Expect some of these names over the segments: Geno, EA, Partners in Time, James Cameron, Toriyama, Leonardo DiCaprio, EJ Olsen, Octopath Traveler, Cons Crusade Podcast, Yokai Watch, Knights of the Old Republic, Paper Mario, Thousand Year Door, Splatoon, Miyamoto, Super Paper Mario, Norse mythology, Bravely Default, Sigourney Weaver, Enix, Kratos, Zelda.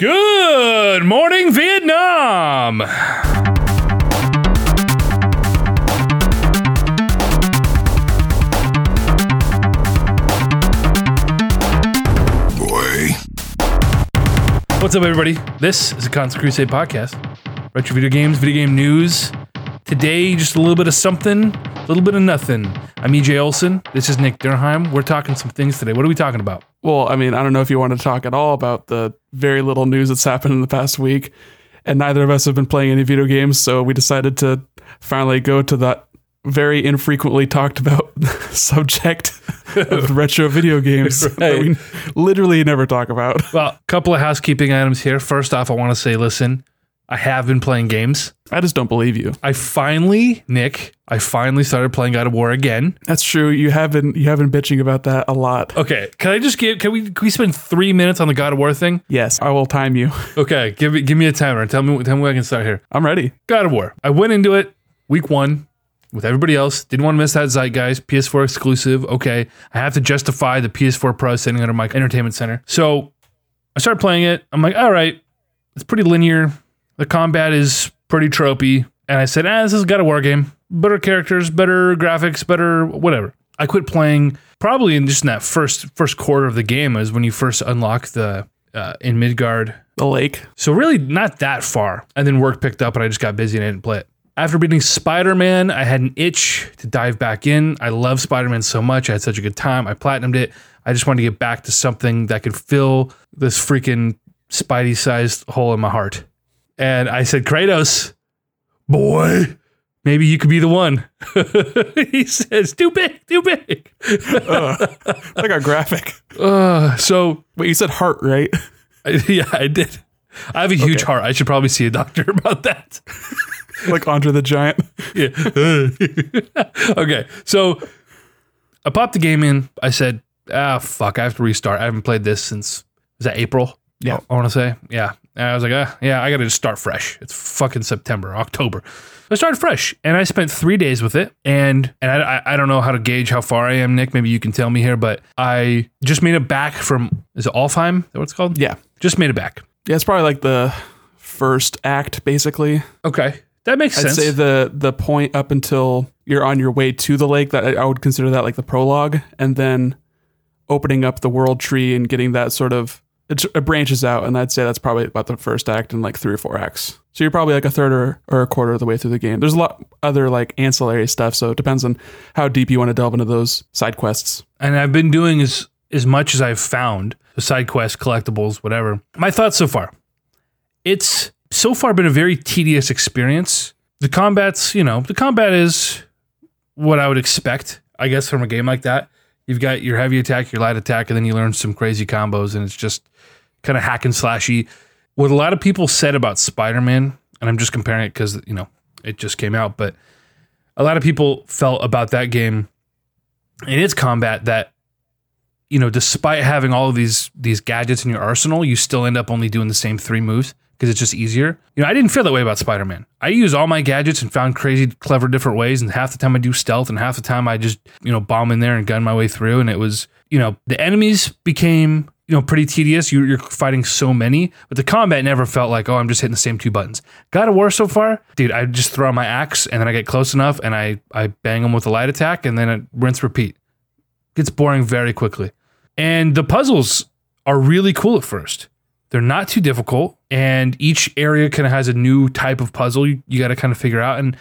Good morning, Vietnam! Boy. What's up, everybody? This is the Cons Crusade Podcast. Retro video games, video game news. Today, just a little bit of something, a little bit of nothing. I'm EJ Olsen. This is Nick Durheim. We're talking some things today. What are we talking about? Well, I mean, I don't know if you want to talk at all about the very little news that's happened in the past week, and neither of us have been playing any video games, so we decided to finally go to that very infrequently talked about subject of retro video games that we literally never talk about. Well, a couple of housekeeping items here. First off, I want to say, listen, I have been playing games. I just don't believe you. I finally started playing God of War again. That's true. You have been bitching about that a lot. Okay. Can we spend 3 minutes on the God of War thing? Yes, I will time you. Okay. Give me a timer. Tell me when I can start here. I'm ready. God of War. I went into it week 1 with everybody else. Didn't want to miss that zeitgeist. PS4 exclusive. Okay. I have to justify the PS4 Pro sitting under my entertainment center. So I started playing it. I'm like, all right, it's pretty linear. The combat is pretty tropey. And I said, this has got a war game. Better characters, better graphics, better whatever. I quit playing probably in that first quarter of the game is when you first unlock in Midgard. The lake. So really not that far. And then work picked up and I just got busy and I didn't play it. After beating Spider-Man, I had an itch to dive back in. I love Spider-Man so much. I had such a good time. I platinumed it. I just wanted to get back to something that could fill this freaking Spidey-sized hole in my heart. And I said, Kratos, boy, maybe you could be the one. He says, too big. I got graphic. Wait, you said heart, right? Yeah, I did. I have a huge heart. I should probably see a doctor about that. Like Andre the Giant. Yeah. Okay, so I popped the game in. I said, fuck, I have to restart. I haven't played this since, was that April? Yeah. I want to say, yeah. And I was like, I got to just start fresh. It's fucking September, October. I started fresh, and I spent 3 days with it, and I don't know how to gauge how far I am, Nick. Maybe you can tell me here, but I just made it back from, is it Alfheim? Is that what it's called? Yeah. Just made it back. Yeah, it's probably like the first act, basically. Okay. That makes sense. I'd say the point up until you're on your way to the lake, that I would consider that like the prologue, and then opening up the world tree and getting that sort of... It branches out, and I'd say that's probably about the first act and like 3 or 4 acts. So you're probably like a third or a quarter of the way through the game. There's a lot other like ancillary stuff, so it depends on how deep you want to delve into those side quests. And I've been doing as much as I've found, the side quests, collectibles, whatever. My thoughts so far. It's so far been a very tedious experience. The combat is what I would expect, I guess, from a game like that. You've got your heavy attack, your light attack, and then you learn some crazy combos, and it's just kind of hack and slashy. What a lot of people said about Spider-Man, and I'm just comparing it because, you know, it just came out, but a lot of people felt about that game and its combat that, you know, despite having all of these gadgets in your arsenal, you still end up only doing the same 3 moves because it's just easier. You know, I didn't feel that way about Spider-Man. I used all my gadgets and found crazy, clever, different ways, and half the time I do stealth, and half the time I just, you know, bomb in there and gun my way through, and it was, you know, the enemies became... you know, pretty tedious. You're fighting so many, but the combat never felt like, I'm just hitting the same 2 buttons. God of War so far, dude, I just throw out my axe and then I get close enough and I bang them with a light attack and then it rinse, repeat. Gets boring very quickly. And the puzzles are really cool at first. They're not too difficult. And each area kind of has a new type of puzzle you got to kind of figure out. And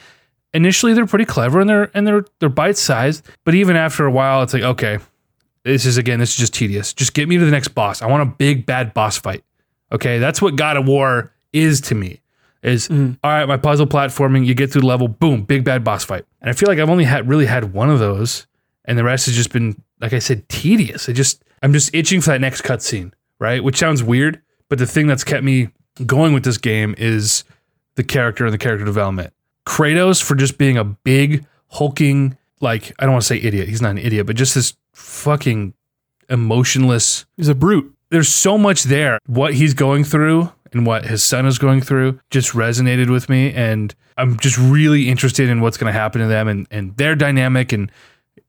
initially they're pretty clever and they're bite-sized. But even after a while, it's like, okay, This is just tedious. Just get me to the next boss. I want a big, bad boss fight. Okay, that's what God of War is to me. All right, my puzzle platforming, you get through the level, boom, big, bad boss fight. And I feel like I've only really had one of those, and the rest has just been, like I said, tedious. I'm just itching for that next cutscene, right? Which sounds weird, but the thing that's kept me going with this game is the character and the character development. Kratos, for just being a big, hulking, like, I don't want to say idiot. He's not an idiot, but just this fucking emotionless. He's a brute. There's so much there. What he's going through and what his son is going through just resonated with me. And I'm just really interested in what's going to happen to them and their dynamic. And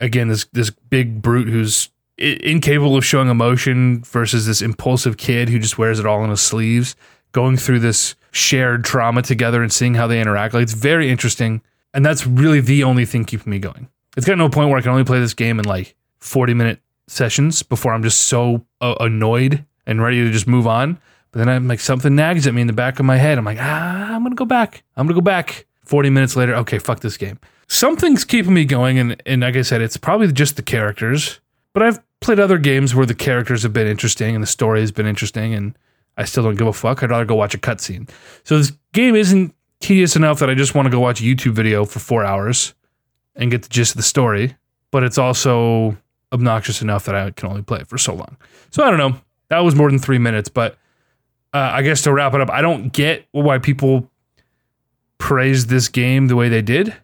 again, this big brute who's incapable of showing emotion versus this impulsive kid who just wears it all on his sleeves, going through this shared trauma together and seeing how they interact. Like, it's very interesting. And that's really the only thing keeping me going. It's gotten to a point where I can only play this game in like 40-minute sessions before I'm just so annoyed and ready to just move on. But then I'm like, something nags at me in the back of my head. I'm like, I'm going to go back. 40 minutes later. Okay, fuck this game. Something's keeping me going. And like I said, it's probably just the characters, but I've played other games where the characters have been interesting and the story has been interesting. And I still don't give a fuck. I'd rather go watch a cutscene. So this game isn't tedious enough that I just want to go watch a YouTube video for 4 hours and get the gist of the story. But it's also obnoxious enough that I can only play it for so long. So I don't know. That was more than 3 minutes, but I guess to wrap it up, I don't get why people praised this game the way they did.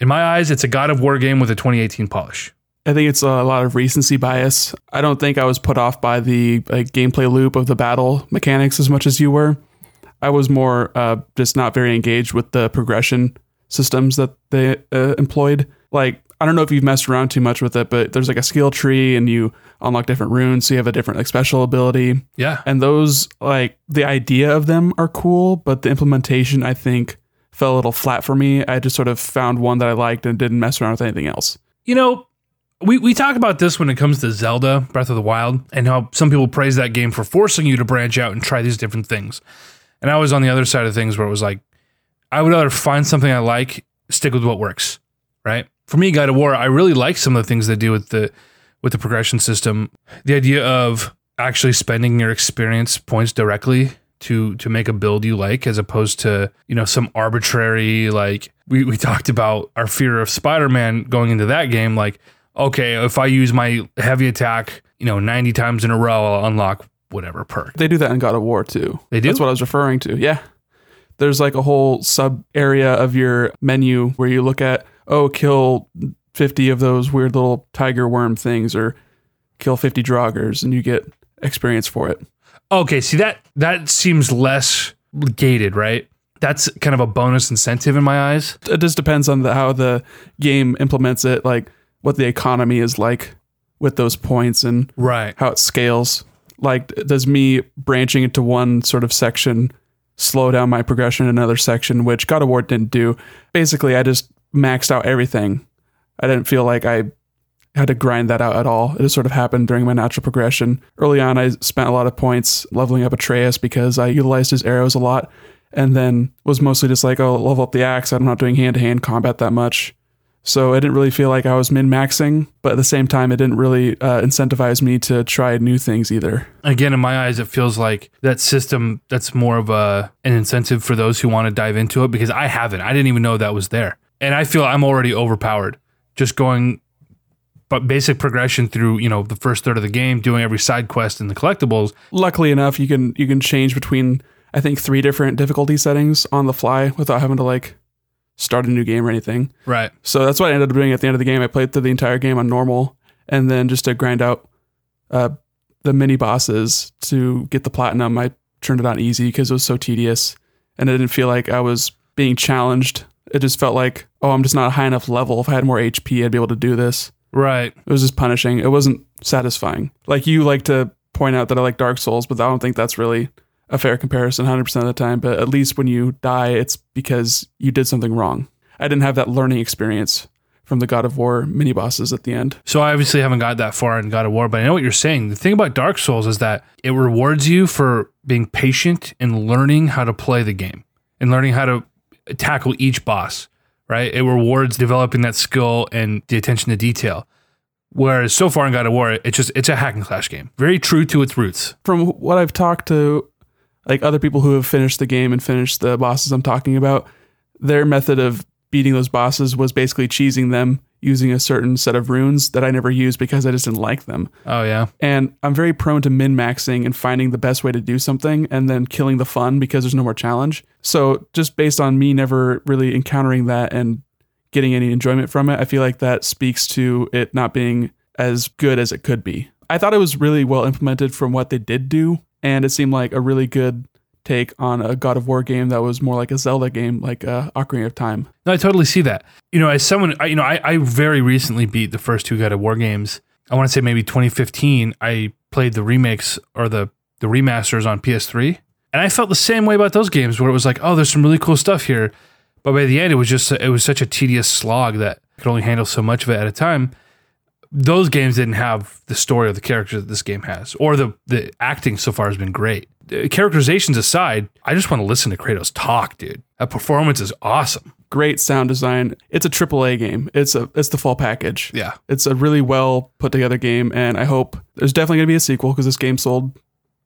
In my eyes, it's a God of War game with a 2018 polish. I think it's a lot of recency bias. I don't think I was put off by the gameplay loop of the battle mechanics as much as you were. I was more just not very engaged with the progression systems that they employed. Like, I don't know if you've messed around too much with it, but there's like a skill tree and you unlock different runes. So you have a different like special ability. Yeah. And those, like the idea of them are cool, but the implementation I think fell a little flat for me. I just sort of found one that I liked and didn't mess around with anything else. You know, we talk about this when it comes to Zelda Breath of the Wild and how some people praise that game for forcing you to branch out and try these different things. And I was on the other side of things where it was like, I would rather find something I like, stick with what works. Right. For me, God of War, I really like some of the things they do with the progression system. The idea of actually spending your experience points directly to make a build you like, as opposed to, you know, some arbitrary, like we talked about our fear of Spider-Man going into that game. Like, okay, if I use my heavy attack, you know, 90 times in a row, I'll unlock whatever perk. They do that in God of War too. They do? That's what I was referring to. Yeah. There's like a whole sub area of your menu where you look at, oh, kill 50 of those weird little tiger worm things or kill 50 Draugrs and you get experience for it. Okay, see, that seems less gated, right? That's kind of a bonus incentive in my eyes. It just depends on how the game implements it, like what the economy is like with those points and right. How it scales. Like, does me branching into one sort of section slow down my progression in another section, which God of War didn't do. Basically, I just maxed out everything. I didn't feel like I had to grind that out at all. It just sort of happened during my natural progression. Early on, I spent a lot of points leveling up Atreus because I utilized his arrows a lot and then was mostly just like, oh, level up the axe. I'm not doing hand-to-hand combat that much. So I didn't really feel like I was min-maxing, but at the same time, it didn't really incentivize me to try new things either. Again, in my eyes, it feels like that system, that's more of an incentive for those who want to dive into it, because I haven't. I didn't even know that was there. And I feel I'm already overpowered just going but basic progression through, you know, the first third of the game, doing every side quest and the collectibles. Luckily enough, you can change between, I think, 3 different difficulty settings on the fly without having to like start a new game or anything. Right. So that's what I ended up doing at the end of the game. I played through the entire game on normal and then just to grind out the mini bosses to get the platinum, I turned it on easy because it was so tedious and I didn't feel like I was being challenged. It just felt like, oh, I'm just not a high enough level. If I had more HP, I'd be able to do this. Right. It was just punishing. It wasn't satisfying. Like, you like to point out that I like Dark Souls, but I don't think that's really a fair comparison 100% of the time. But at least when you die, it's because you did something wrong. I didn't have that learning experience from the God of War mini bosses at the end. So I obviously haven't got that far in God of War, but I know what you're saying. The thing about Dark Souls is that it rewards you for being patient and learning how to play the game and learning how to tackle each boss, right? It rewards developing that skill and the attention to detail. Whereas so far in God of War, it's a hack and slash game, very true to its roots. From what I've talked to, like other people who have finished the game and finished the bosses I'm talking about, their method of beating those bosses was basically cheesing them using a certain set of runes that I never used because I just didn't like them. Oh yeah. And I'm very prone to min-maxing and finding the best way to do something and then killing the fun because there's no more challenge. So just based on me never really encountering that and getting any enjoyment from it, I feel like that speaks to it not being as good as it could be. I thought it was really well implemented from what they did do, and it seemed like a really good take on a God of War game that was more like a Zelda game, like Ocarina of Time. No, I totally see that. You know, as someone, I very recently beat the first 2 God of War games. I want to say maybe 2015, I played the remakes or the remasters on PS3. And I felt the same way about those games where it was like, oh, there's some really cool stuff here. But by the end, it was such a tedious slog that I could only handle so much of it at a time. Those games didn't have the story or the characters that this game has, or the acting so far has been great. Characterizations aside, I just want to listen to Kratos talk, dude. That performance is awesome. Great sound design. It's a AAA game. It's the full package. Yeah. It's a really well put together game, and I hope there's definitely going to be a sequel because this game sold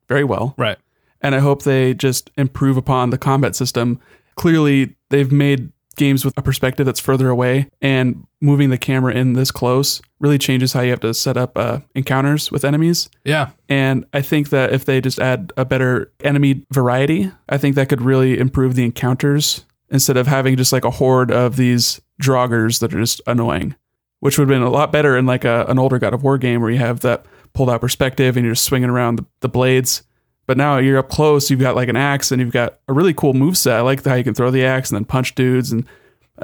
very well. Right. And I hope they just improve upon the combat system. Clearly, they've made games with a perspective that's further away, and moving the camera in this close really changes how you have to set up encounters with enemies. Yeah. And I think that if they just add a better enemy variety, I think that could really improve the encounters instead of having just like a horde of these draugrs that are just annoying, which would have been a lot better in like an older God of War game where you have that pulled out perspective and you're just swinging around the blades. But now you're up close, you've got like an axe and you've got a really cool moveset. I like how you can throw the axe and then punch dudes. And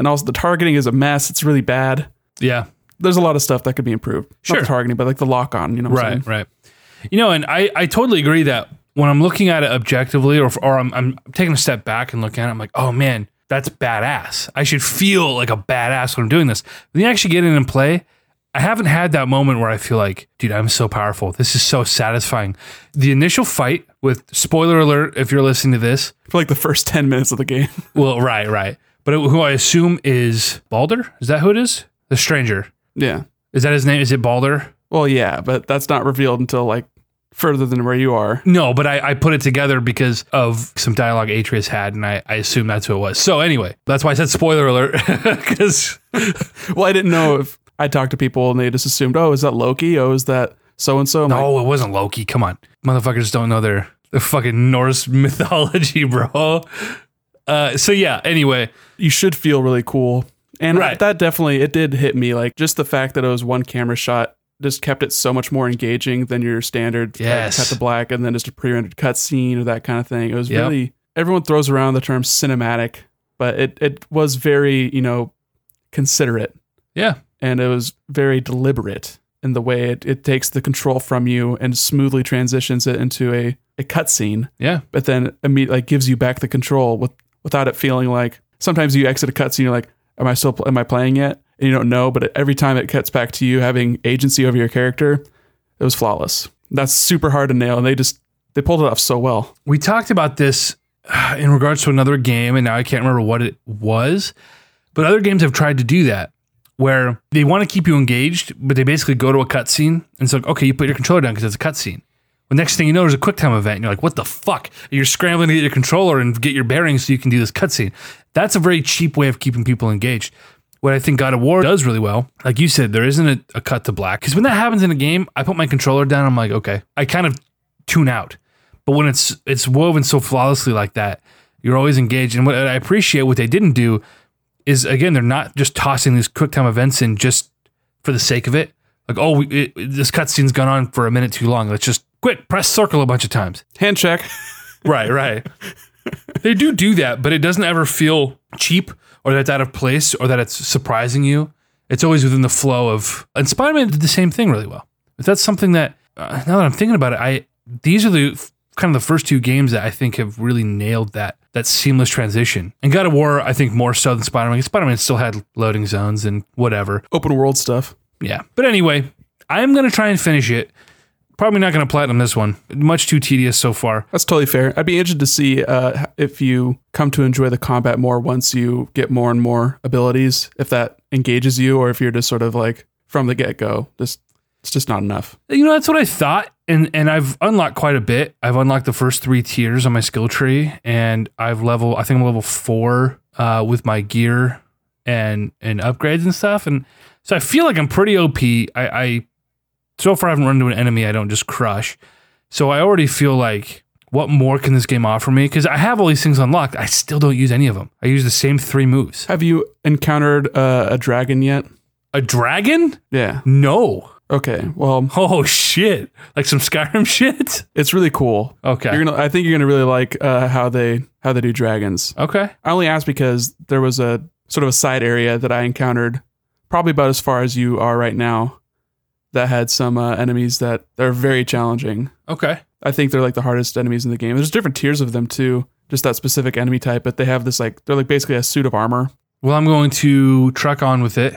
also the targeting is a mess. It's really bad. Yeah. There's a lot of stuff that could be improved. Sure. Not the targeting, but like the lock on, you know what I'm saying? Right, right. You know, and I totally agree that when I'm looking at it objectively or I'm taking a step back and looking at it, I'm like, oh man, that's badass. I should feel like a badass when I'm doing this. When you actually get in and play, I haven't had that moment where I feel like, dude, I'm so powerful. This is so satisfying. The initial fight with, spoiler alert, if you're listening to this. For like the first 10 minutes of the game. Well, right, right. But who I assume is Baldur? Is that who it is? The stranger. Yeah. Is that his name? Is it Baldur? Well, yeah, but that's not revealed until like further than where you are. No, but I put it together because of some dialogue Atreus had, and I assume that's who it was. So anyway, that's why I said spoiler alert. Because well, I didn't know if... I talked to people and they just assumed, oh, is that Loki? Oh, is that so-and-so? No, it wasn't Loki. Come on. Motherfuckers don't know their fucking Norse mythology, bro. So yeah, anyway. You should feel really cool. And right. That definitely, it did hit me. Like just the fact that it was one camera shot just kept it so much more engaging than your standard cut to black and then just a pre-rendered cutscene or that kind of thing. It was really, everyone throws around the term cinematic, but it was very, you know, considerate. Yeah. And it was very deliberate in the way it takes the control from you and smoothly transitions it into a cutscene. Yeah. But then immediately like, gives you back the control without it feeling like sometimes you exit a cutscene, you're like, am I playing yet? And you don't know, but every time it cuts back to you having agency over your character, it was flawless. That's super hard to nail. And they pulled it off so well. We talked about this in regards to another game, and now I can't remember what it was, but other games have tried to do that, where they want to keep you engaged, but they basically go to a cutscene, and it's like, okay, you put your controller down because it's a cutscene. Well, next thing you know, there's a QuickTime event, and you're like, what the fuck? And you're scrambling to get your controller and get your bearings so you can do this cutscene. That's a very cheap way of keeping people engaged. What I think God of War does really well, like you said, there isn't a cut to black. Because when that happens in a game, I put my controller down, I'm like, okay. I kind of tune out. But when it's woven so flawlessly like that, you're always engaged. And what I appreciate what they didn't do is, again, they're not just tossing these QuickTime events in just for the sake of it. Like, oh, this cutscene's gone on for a minute too long. Let's just quick press circle a bunch of times. Hand check. Right, right. They do that, but it doesn't ever feel cheap or that it's out of place or that it's surprising you. It's always within the flow of... And Spider-Man did the same thing really well. But that's something that, now that I'm thinking about it, these are the kind of the first two games that I think have really nailed that seamless transition. And God of War, I think more so than Spider-Man. Spider-Man still had loading zones and whatever. Open world stuff. Yeah. But anyway, I'm going to try and finish it. Probably not going to platinum this one. Much too tedious so far. That's totally fair. I'd be interested to see if you come to enjoy the combat more once you get more and more abilities, if that engages you or if you're just sort of like from the get-go. It's just not enough. You know, that's what I thought. And I've unlocked quite a bit. I've unlocked the first three tiers on my skill tree, and I think I'm level 4 with my gear and upgrades and stuff. And so I feel like I'm pretty OP. I so far I haven't run into an enemy I don't just crush. So I already feel like, what more can this game offer me? Because I have all these things unlocked. I still don't use any of them. I use the same 3 moves. Have you encountered a dragon yet? A dragon? Yeah. No. Okay, well... Oh, shit. Like some Skyrim shit? It's really cool. Okay. I think you're going to really like how they do dragons. Okay. I only asked because there was a sort of a side area that I encountered probably about as far as you are right now that had some enemies that are very challenging. Okay. I think they're like the hardest enemies in the game. There's different tiers of them too, just that specific enemy type, but they have this like, they're like basically a suit of armor. Well, I'm going to truck on with it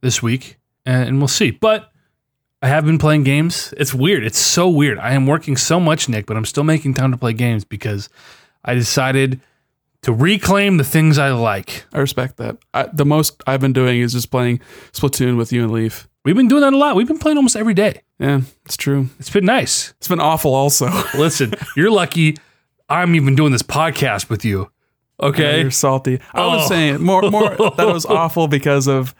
this week and we'll see. But I have been playing games. It's weird. It's so weird. I am working so much, Nick, but I'm still making time to play games because I decided to reclaim the things I like. I respect that. The most I've been doing is just playing Splatoon with you and Leaf. We've been doing that a lot. We've been playing almost every day. Yeah, it's true. It's been nice. It's been awful also. Listen, you're lucky I'm even doing this podcast with you. Okay. Yeah, you're salty. I was saying more that was awful because of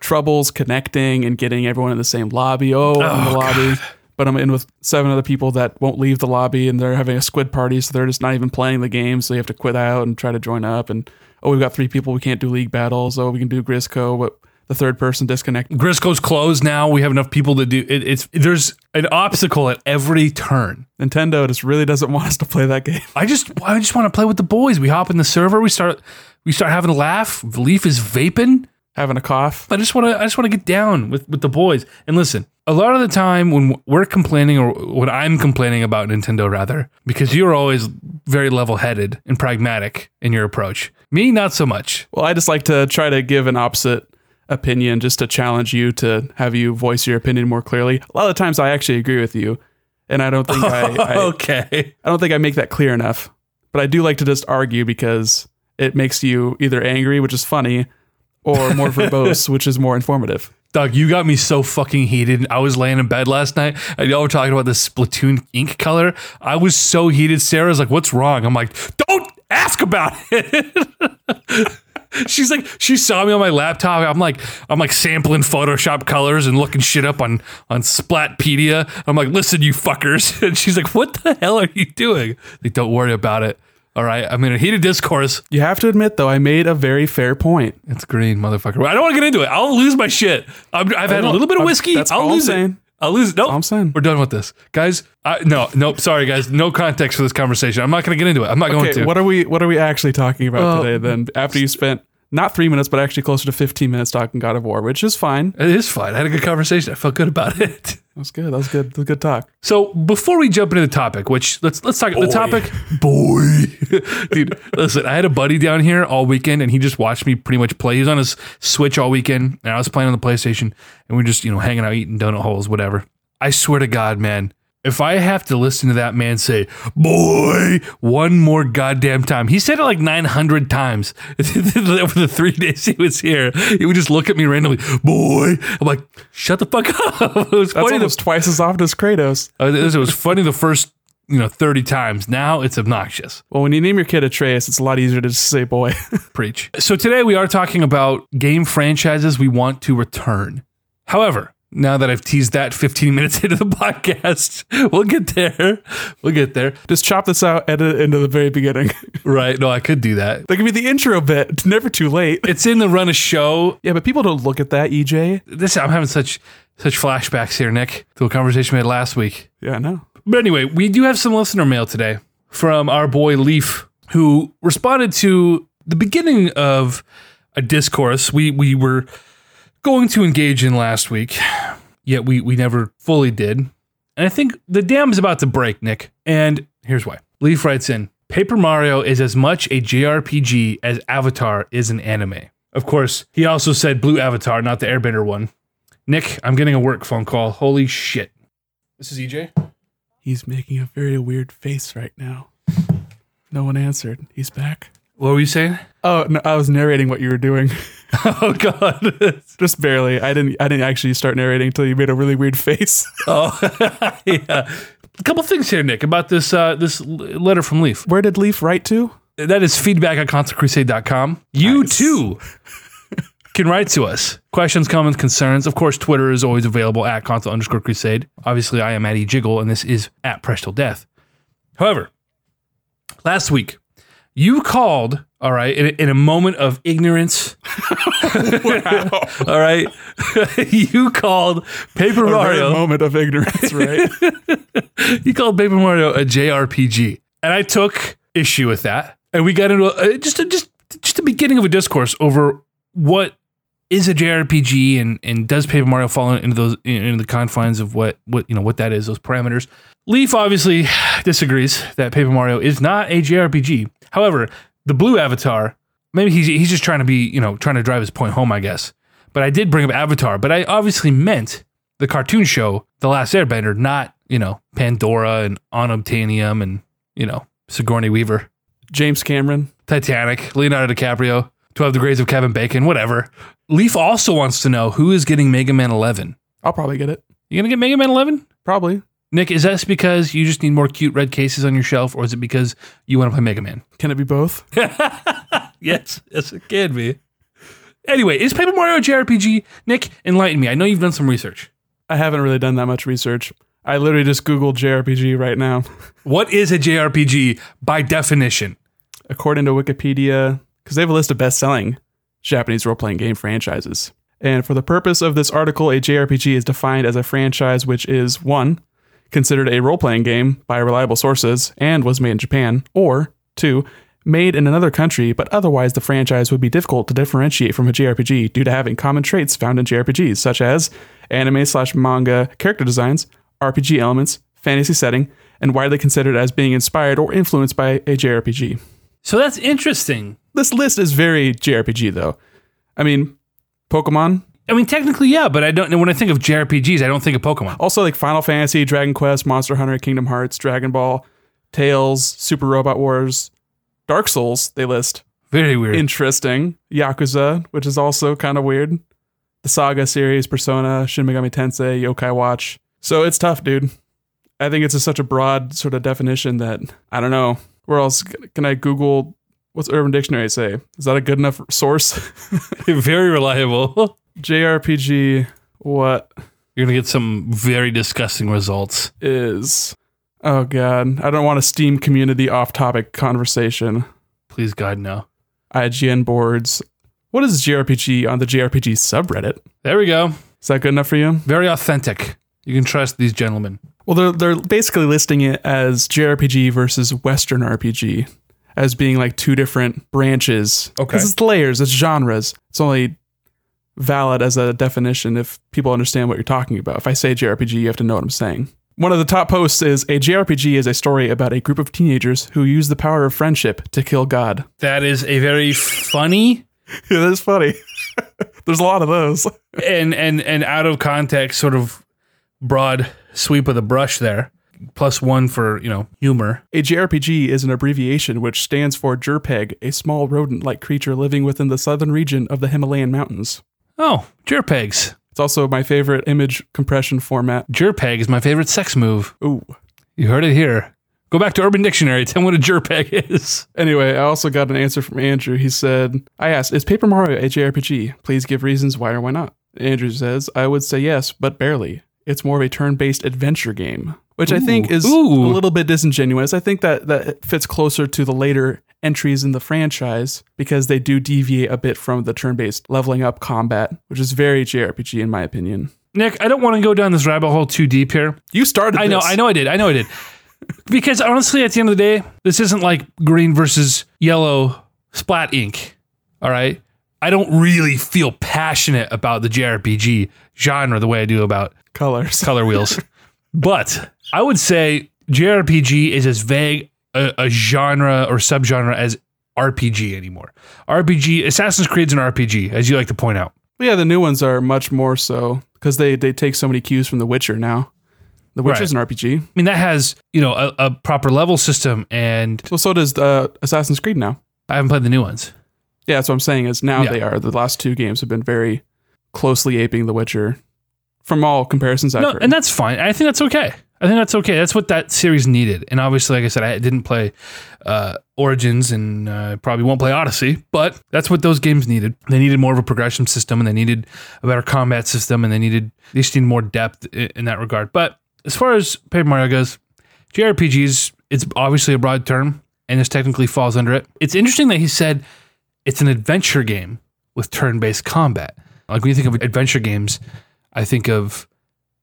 troubles connecting and getting everyone in the same lobby. I'm in the lobby, but I'm in with 7 other people that won't leave the lobby and they're having a squid party. So they're just not even playing the game. So you have to quit out and try to join up. And, we've got 3 people. We can't do league battles. We can do Grisco, but the third person disconnected. Grisco's closed now. We have enough people to do it. There's an obstacle at every turn. Nintendo just really doesn't want us to play that game. I just want to play with the boys. We hop in the server. We start having a laugh. Leaf is vaping. Having a cough. I just want to get down with the boys. And listen, a lot of the time when we're complaining, or when I'm complaining about Nintendo rather, because you're always very level-headed and pragmatic in your approach. Me, not so much. Well, I just like to try to give an opposite opinion just to challenge you, to have you voice your opinion more clearly. A lot of times I actually agree with you, and I don't think I don't think I make that clear enough. But I do like to just argue because it makes you either angry, which is funny, or more verbose, which is more informative. Doug, you got me so fucking heated. I was laying in bed last night, and y'all were talking about this Splatoon ink color. I was so heated. Sarah's like, "What's wrong?" I'm like, "Don't ask about it." She's like, she saw me on my laptop. I'm like sampling Photoshop colors and looking shit up on Splatpedia. I'm like, "Listen, you fuckers." And she's like, "What the hell are you doing?" Like, "Don't worry about it. All right, I'm in a heated discourse." You have to admit, though, I made a very fair point. It's green, motherfucker. I don't want to get into it. I'll lose my shit. I've had a little bit of whiskey. That's all I'm saying. I'll lose it. Nope. I'm saying. We're done with this. Guys, nope. Sorry, guys. No context for this conversation. I'm not going to get into it. I'm not going to. What are we actually talking about today, then? After you spent not 3 minutes, but actually closer to 15 minutes talking God of War, which is fine. It is fine. I had a good conversation. I felt good about it. That was good talk. So before we jump into the topic, which let's talk the topic. Dude, listen, I had a buddy down here all weekend and he just watched me pretty much play. He was on his Switch all weekend and I was playing on the PlayStation and we were just, hanging out, eating donut holes, whatever. I swear to God, man, if I have to listen to that man say, "Boy," one more goddamn time. He said it like 900 times over the 3 days he was here. He would just look at me randomly, "Boy." I'm like, "Shut the fuck up." It was funny. That's almost twice as often as Kratos. It was funny the first, 30 times. Now it's obnoxious. Well, when you name your kid Atreus, it's a lot easier to just say "boy." Preach. So today we are talking about game franchises we want to return. However, now that I've teased that 15 minutes into the podcast, we'll get there. Just chop this out, edit it into the very beginning. Right. No, I could do that. That could be the intro bit. It's never too late. It's in the run of show. Yeah, but people don't look at that, EJ. I'm having such flashbacks here, Nick, to a conversation we had last week. Yeah, I know. But anyway, we do have some listener mail today from our boy Leaf, who responded to the beginning of a discourse we were going to engage in last week, yet we never fully did. And I think the dam is about to break, Nick. And here's why. Leaf writes in, "Paper Mario is as much a JRPG as Avatar is an anime." Of course, he also said Blue Avatar, not the Airbender one. Nick, I'm getting a work phone call. Holy shit. This is EJ. He's making a very weird face right now. No one answered. He's back. What were you saying? Oh, no, I was narrating what you were doing. Oh God. Just barely. I didn't actually start narrating until you made a really weird face. Oh, yeah. A couple things here, Nick, about this letter from Leaf. Where did Leaf write to? That is feedback@conscrusade.com. You too can write to us. Questions, comments, concerns. Of course, Twitter is always available at console_crusade. Obviously, I am at @ejiggle, and this is at @prestildeath. However, last week, you called, all right, in a moment of ignorance. Wow. All right. You called Paper Mario. A moment of ignorance, right? You called Paper Mario a JRPG. And I took issue with that. And we got into just the beginning of a discourse over what is a JRPG, and does Paper Mario fall into those, into the confines of what that is, those parameters. Leaf obviously disagrees that Paper Mario is not a JRPG. However, the blue avatar, maybe he's just trying to be, trying to drive his point home, I guess. But I did bring up Avatar, but I obviously meant the cartoon show, The Last Airbender, not, Pandora and Unobtainium and, Sigourney Weaver. James Cameron. Titanic, Leonardo DiCaprio, 12 Degrees of Kevin Bacon, whatever. Leaf also wants to know who is getting Mega Man 11. I'll probably get it. You gonna get Mega Man 11? Probably. Nick, is this because you just need more cute red cases on your shelf, or is it because you want to play Mega Man? Can it be both? Yes, it can be. Anyway, is Paper Mario a JRPG? Nick, enlighten me. I know you've done some research. I haven't really done that much research. I literally just Googled JRPG right now. What is a JRPG by definition? According to Wikipedia, because they have a list of best-selling Japanese role-playing game franchises. And for the purpose of this article, a JRPG is defined as a franchise which is, 1, considered a role-playing game by reliable sources and was made in Japan, or 2, made in another country, but otherwise the franchise would be difficult to differentiate from a JRPG due to having common traits found in JRPGs, such as anime/manga character designs, RPG elements, fantasy setting, and widely considered as being inspired or influenced by a JRPG. So that's interesting. This list is very JRPG, though. I mean, Pokemon. I mean, technically, yeah, but I don't know. When I think of JRPGs, I don't think of Pokemon. Also, like Final Fantasy, Dragon Quest, Monster Hunter, Kingdom Hearts, Dragon Ball, Tales, Super Robot Wars, Dark Souls, they list. Very weird. Interesting. Yakuza, which is also kind of weird. The Saga series, Persona, Shin Megami Tensei, Yokai Watch. So it's tough, dude. I think it's such a broad sort of definition that, I don't know. Where else can I Google? What's Urban Dictionary say? Is that a good enough source? Very reliable. JRPG, what? You're going to get some very disgusting results. Is. Oh, God. I don't want a Steam community off-topic conversation. Please, God, no. IGN boards. What is JRPG on the JRPG subreddit? There we go. Is that good enough for you? Very authentic. You can trust these gentlemen. Well, they're basically listing it as JRPG versus Western RPG as being like two different branches. Okay. Because it's layers, it's genres. It's only valid as a definition if people understand what you're talking about. If I say JRPG, you have to know what I'm saying. One of the top posts is, a JRPG is a story about a group of teenagers who use the power of friendship to kill God. That is a very funny... Yeah, that is funny. There's a lot of those. and out of context, sort of broad sweep of the brush there. Plus one for, humor. A JRPG is an abbreviation which stands for Jerpeg, a small rodent-like creature living within the southern region of the Himalayan mountains. Oh, Jerpegs. It's also my favorite image compression format. Jerpeg is my favorite sex move. Ooh. You heard it here. Go back to Urban Dictionary. Tell me what a Jerpeg is. Anyway, I also got an answer from Andrew. He said, I asked, is Paper Mario a JRPG? Please give reasons why or why not. Andrew says, I would say yes, but barely. It's more of a turn-based adventure game, which I think is a little bit disingenuous. I think that fits closer to the later entries in the franchise because they do deviate a bit from the turn-based leveling up combat, which is very JRPG in my opinion. Nick, I don't want to go down this rabbit hole too deep here. You started this. I know I did. Because honestly, at the end of the day, this isn't like green versus yellow splat ink, all right? I don't really feel passionate about the JRPG genre the way I do about color wheels. But I would say JRPG is as vague a genre or subgenre as RPG anymore. RPG, Assassin's Creed's an RPG, as you like to point out. Yeah, the new ones are much more so because they take so many cues from The Witcher now. The Witcher's right. An RPG. I mean, that has a proper level system, and well, so does Assassin's Creed now. I haven't played the new ones. Yeah, that's what I'm saying. Is now they are. The last two games have been very closely aping The Witcher from all comparisons I've heard, and that's fine. I think that's okay. That's what that series needed. And obviously, like I said, I didn't play Origins and probably won't play Odyssey, but that's what those games needed. They needed more of a progression system, and they needed a better combat system, and they just need more depth in that regard. But as far as Paper Mario goes, JRPGs, it's obviously a broad term, and this technically falls under it. It's interesting that he said it's an adventure game with turn-based combat. Like when you think of adventure games, I think of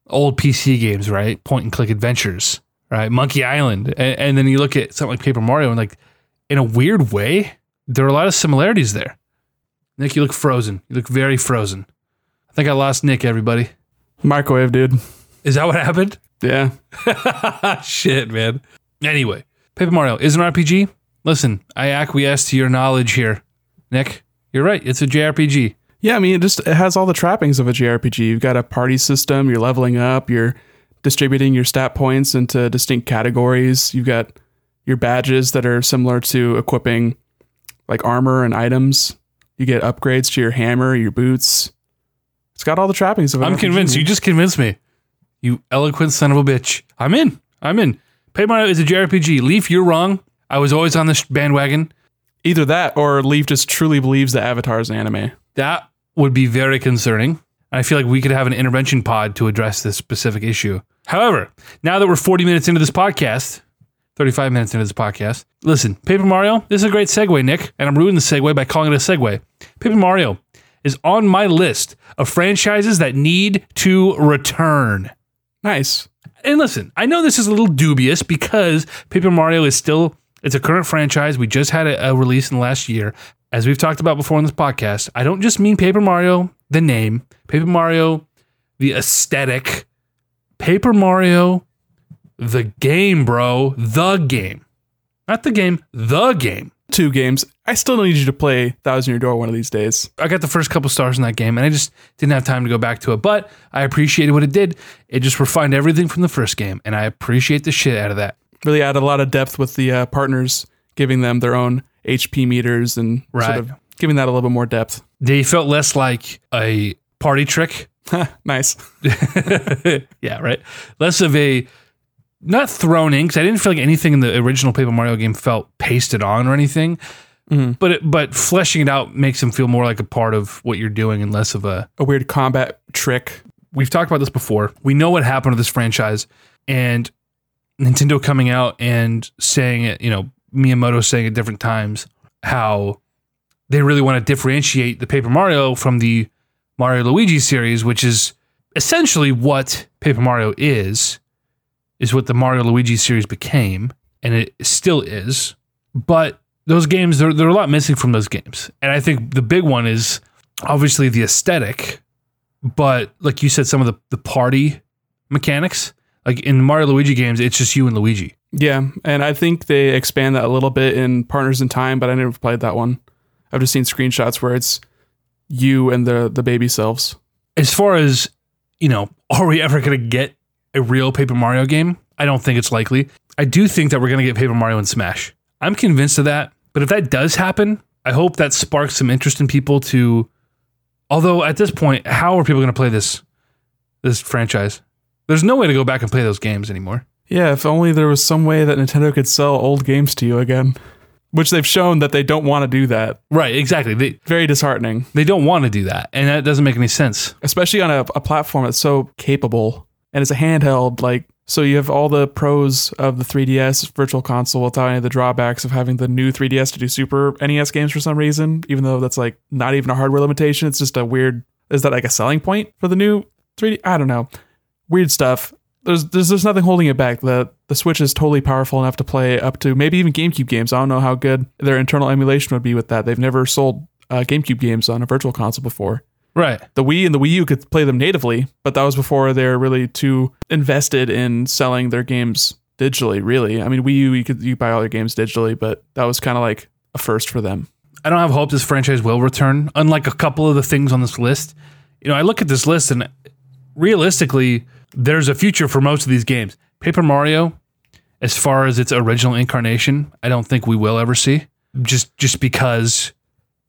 old PC games, right? Point-and-click adventures, right? Monkey Island. And then you look at something like Paper Mario, and like, in a weird way, there are a lot of similarities there. Nick, you look frozen. You look very frozen. I think I lost Nick, everybody. Microwave, dude. Is that what happened? Yeah. Shit, man. Anyway, Paper Mario is an RPG. Listen, I acquiesce to your knowledge here. Nick, you're right. It's a JRPG. Yeah, I mean, it has all the trappings of a JRPG. You've got a party system. You're leveling up. You're distributing your stat points into distinct categories. You've got your badges that are similar to equipping like armor and items. You get upgrades to your hammer, your boots. It's got all the trappings of it. I'm convinced. You just convinced me. You eloquent son of a bitch. I'm in. Paper Mario is a JRPG. Leaf, you're wrong. I was always on this bandwagon. Either that or Leaf just truly believes that Avatar is an anime. That would be very concerning. I feel like we could have an intervention pod to address this specific issue. However, now that we're 35 minutes into this podcast, listen, Paper Mario, this is a great segue, Nick, and I'm ruining the segue by calling it a segue. Paper Mario is on my list of franchises that need to return. Nice. And listen, I know this is a little dubious because Paper Mario is still, it's a current franchise. We just had a release in the last year. As we've talked about before in this podcast, I don't just mean Paper Mario, the name, Paper Mario, the aesthetic, Paper Mario, the game, bro. The game. Not the game, the game. Two games. I still need you to play Thousand Year Door one of these days. I got the first couple stars in that game, and I just didn't have time to go back to it, but I appreciated what it did. It just refined everything from the first game, and I appreciate the shit out of that. Really added a lot of depth with the partners, giving them their own HP meters and right. Sort of giving that a little bit more depth. They felt less like a party trick. Nice. Yeah, right. Less of a, not thrown in, because I didn't feel like anything in the original Paper Mario game felt pasted on or anything, but fleshing it out makes them feel more like a part of what you're doing and less of a weird combat trick. We've talked about this before. We know what happened to this franchise, and Nintendo coming out and saying it, you know, Miyamoto saying at different times how they really want to differentiate the Paper Mario from the Mario Luigi series, which is essentially what Paper Mario is what the Mario Luigi series became, and it still is. But those games, there are a lot missing from those games. And I think the big one is obviously the aesthetic, but like you said, some of the party mechanics. Like in Mario Luigi games, it's just you and Luigi. Yeah, and I think they expand that a little bit in Partners in Time, but I never played that one. I've just seen screenshots where it's you and the baby selves. As far as, you know, are we ever going to get a real Paper Mario game? I don't think it's likely. I do think that we're going to get Paper Mario and Smash. I'm convinced of that. But if that does happen, I hope that sparks some interest in people to... Although at this point, how are people going to play this franchise? There's no way to go back and play those games anymore. Yeah, if only there was some way that Nintendo could sell old games to you again, which they've shown that they don't want to do that. Right, exactly. Very disheartening. They don't want to do that, and that doesn't make any sense. Especially on a platform that's so capable, and it's a handheld, like, so you have all the pros of the 3DS Virtual Console without any of the drawbacks of having the new 3DS to do Super NES games for some reason, even though that's, like, not even a hardware limitation. It's just a weird... Is that, like, a selling point for the new 3D? I don't know. Weird stuff. There's nothing holding it back. The Switch is totally powerful enough to play up to maybe even GameCube games. I don't know how good their internal emulation would be with that. They've never sold GameCube games on a virtual console before. Right. The Wii and the Wii U could play them natively, but that was before they were really too invested in selling their games digitally, really. I mean, Wii U, you buy all their games digitally, but that was kind of like a first for them. I don't have hope this franchise will return, unlike a couple of the things on this list. You know, I look at this list and realistically... There's a future for most of these games. Paper Mario, as far as its original incarnation, I don't think we will ever see. Just because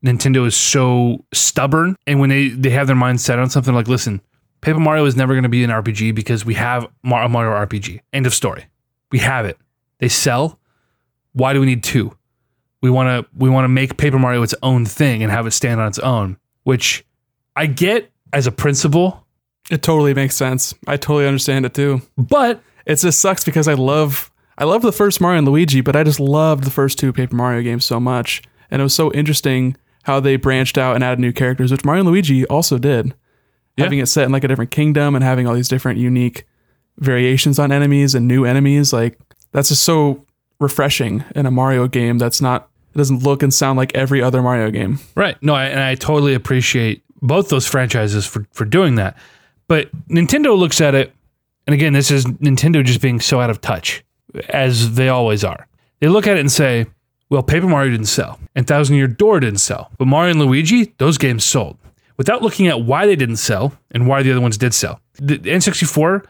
Nintendo is so stubborn, and when they have their mind set on something, like, listen, Paper Mario is never going to be an RPG because we have Mario RPG. End of story. We have it. They sell. Why do we need two? We want to make Paper Mario its own thing and have it stand on its own, which I get as a principle. It totally makes sense. I totally understand it too. But it just sucks because I love the first Mario and Luigi, but I just loved the first two Paper Mario games so much. And it was so interesting how they branched out and added new characters, which Mario and Luigi also did. Yeah. Having it set in like a different kingdom and having all these different unique variations on enemies and new enemies, like that's just so refreshing in a Mario game that's not It doesn't look and sound like every other Mario game. Right. No, and I totally appreciate both those franchises for doing that. But Nintendo looks at it, and again, this is Nintendo just being so out of touch, as they always are. They look at it and say, well, Paper Mario didn't sell, and Thousand Year Door didn't sell. But Mario and Luigi, those games sold. Without looking at why they didn't sell, and why the other ones did sell. The N64,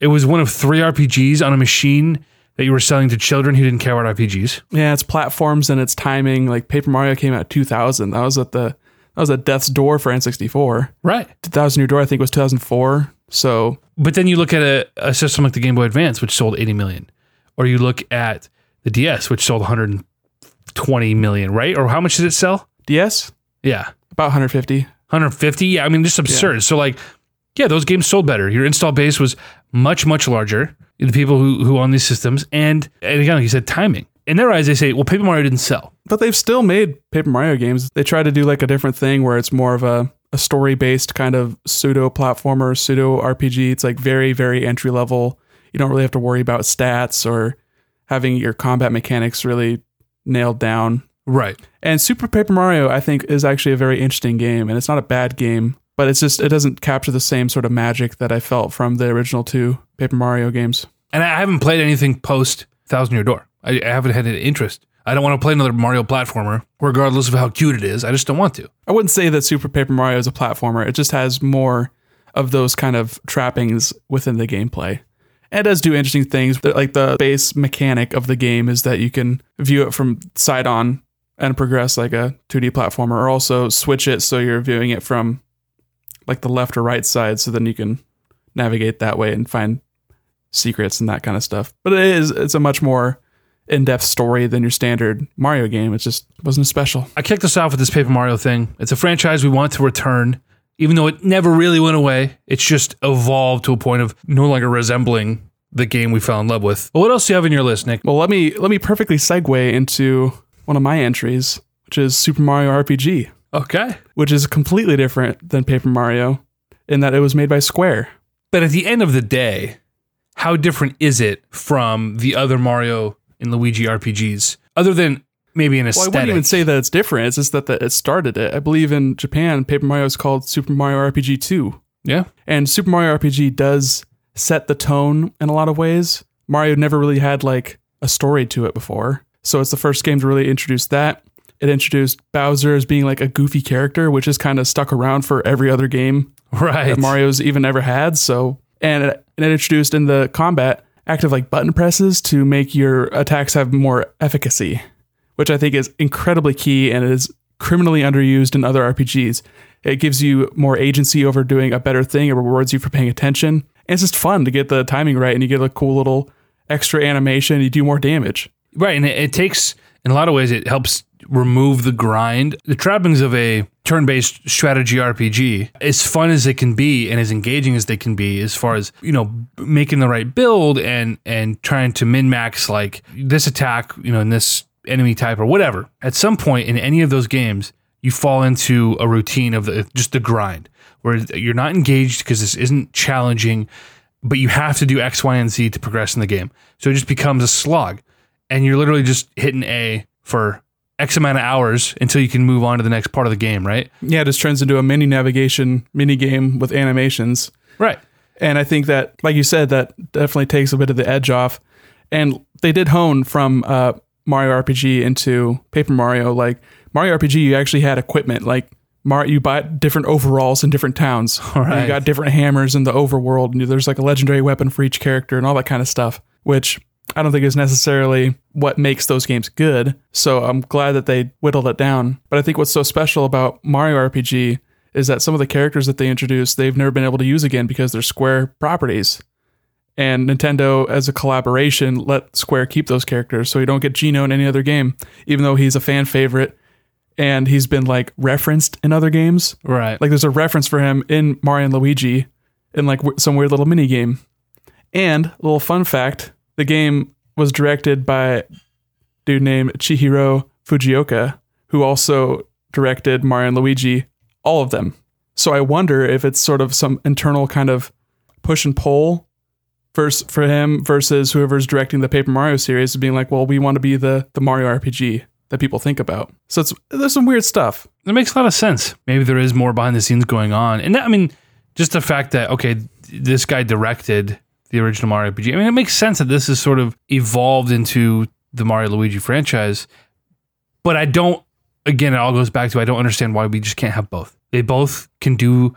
it was one of three RPGs on a machine that you were selling to children who didn't care about RPGs. Yeah, it's platforms and it's timing. Like Paper Mario came out in 2000. That was at death's door for N64. Right. Thousand Year Door, I think, was 2004. So, but then you look at a system like the Game Boy Advance, which sold 80 million, or you look at the DS, which sold 120 million, right? Or how much did it sell? DS? Yeah. About 150. 150? Yeah, I mean, just absurd. Yeah. So like, yeah, those games sold better. Your install base was much, much larger. The people who own these systems, and again, like you said, timing. In their eyes, they say, well, Paper Mario didn't sell. But they've still made Paper Mario games. They try to do like a different thing where it's more of a story-based kind of pseudo-platformer, pseudo-RPG. It's like very, very entry-level. You don't really have to worry about stats or having your combat mechanics really nailed down. Right. And Super Paper Mario, I think, is actually a very interesting game, and it's not a bad game. But it's just, it doesn't capture the same sort of magic that I felt from the original two Paper Mario games. And I haven't played anything post Thousand Year Door. I haven't had any interest. I don't want to play another Mario platformer, regardless of how cute it is. I just don't want to. I wouldn't say that Super Paper Mario is a platformer. It just has more of those kind of trappings within the gameplay. And it does do interesting things. Like the base mechanic of the game is that you can view it from side on and progress like a 2D platformer, or also switch it so you're viewing it from like the left or right side, so then you can navigate that way and find secrets and that kind of stuff. But it's a much more in-depth story than your standard Mario game. It just wasn't special. I kicked us off with this Paper Mario thing. It's a franchise we want to return, even though it never really went away. It's just evolved to a point of no longer resembling the game we fell in love with. But what else do you have in your list, Nick? Well, let me perfectly segue into one of my entries, which is Super Mario RPG. Okay. Which is completely different than Paper Mario in that it was made by Square. But at the end of the day, how different is it from the other Mario and Luigi RPGs? Other than maybe an aesthetic. Well, I wouldn't even say that it's different. It's just that it started it. I believe in Japan, Paper Mario is called Super Mario RPG 2. Yeah. And Super Mario RPG does set the tone in a lot of ways. Mario never really had like a story to it before. So it's the first game to really introduce that. It introduced Bowser as being like a goofy character, which is kind of stuck around for every other game that Mario's even ever had. So, and it introduced in the combat active like button presses to make your attacks have more efficacy, which I think is incredibly key and is criminally underused in other RPGs. It gives you more agency over doing a better thing. It rewards you for paying attention. And it's just fun to get the timing right, and you get a cool little extra animation. You do more damage. Right, and it takes, in a lot of ways, it helps remove the grind. The trappings of a turn-based strategy RPG, as fun as it can be and as engaging as they can be, as far as, you know, making the right build and trying to min-max like this attack, you know, and this enemy type or whatever. At some point in any of those games, you fall into a routine of just the grind where you're not engaged because this isn't challenging, but you have to do X, Y, and Z to progress in the game. So it just becomes a slog, and you're literally just hitting A for X amount of hours until you can move on to the next part of the game, right? Yeah, it just turns into a mini navigation, mini game with animations. Right. And I think that, like you said, that definitely takes a bit of the edge off. And they did hone from Mario RPG into Paper Mario. Like, Mario RPG, you actually had equipment. Like, you bought different overalls in different towns. All right. And you got different hammers in the overworld. And there's like a legendary weapon for each character and all that kind of stuff, which I don't think is necessarily what makes those games good. So I'm glad that they whittled it down. But I think what's so special about Mario RPG is that some of the characters that they introduced, they've never been able to use again because they're Square properties. And Nintendo, as a collaboration, let Square keep those characters so you don't get Geno in any other game, even though he's a fan favorite and he's been like referenced in other games. Right. Like there's a reference for him in Mario and Luigi in like some weird little mini game. And a little fun fact, the game was directed by a dude named Chihiro Fujioka, who also directed Mario and Luigi, all of them. So I wonder if it's sort of some internal kind of push and pull for him versus whoever's directing the Paper Mario series being like, well, we want to be the Mario RPG. that people think about. So there's some weird stuff. It makes a lot of sense. Maybe there is more behind the scenes going on. And that, I mean, just the fact that, okay, this guy directed the original Mario RPG. I mean, it makes sense that this has sort of evolved into the Mario Luigi franchise. But I don't, again, it all goes back to I don't understand why we just can't have both. They both can do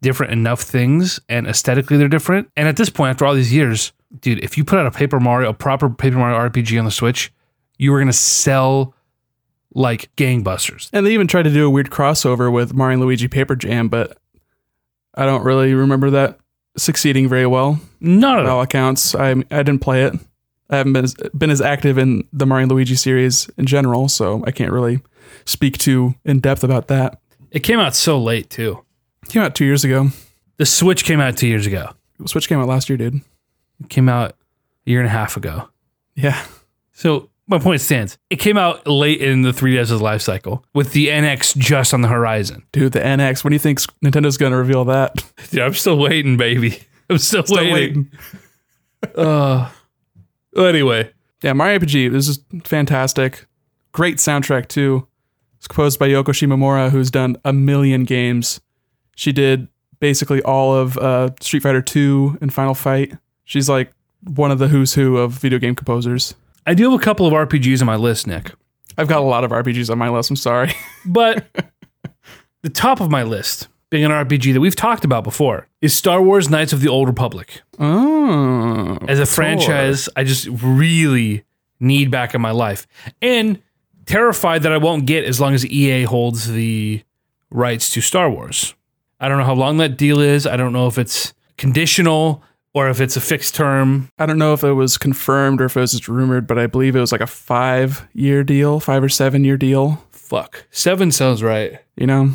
different enough things, and aesthetically they're different. And at this point, after all these years, dude, if you put out a proper Paper Mario RPG on the Switch, you were going to sell like gangbusters. And they even tried to do a weird crossover with Mario and Luigi Paper Jam, but I don't really remember that succeeding very well. Not at all. By all accounts. I didn't play it. I haven't been as active in the Mario and Luigi series in general, so I can't really speak too in depth about that. It came out so late, too. It came out 2 years ago. The Switch came out 2 years ago. The Switch came out last year, dude. It came out a year and a half ago. Yeah. So my point stands. It came out late in the 3DS's life cycle with the NX just on the horizon. Dude, the NX. When do you think Nintendo's going to reveal that? Dude, I'm still waiting, baby. I'm still waiting. Anyway. Yeah, Mario RPG is just fantastic. Great soundtrack, too. It's composed by Yoko Shimomura, who's done a million games. She did basically all of Street Fighter II and Final Fight. She's like one of the who's who of video game composers. I do have a couple of RPGs on my list, Nick. I've got a lot of RPGs on my list. I'm sorry. But the top of my list, being an RPG that we've talked about before, is Star Wars Knights of the Old Republic. Oh. As a franchise, I just really need back in my life. And terrified that I won't get as long as EA holds the rights to Star Wars. I don't know how long that deal is. I don't know if it's conditional or if it's a fixed term. I don't know if it was confirmed or if it was just rumored, but I believe it was like a 5-year deal, 5 or 7 year deal. Fuck. 7 sounds right. You know?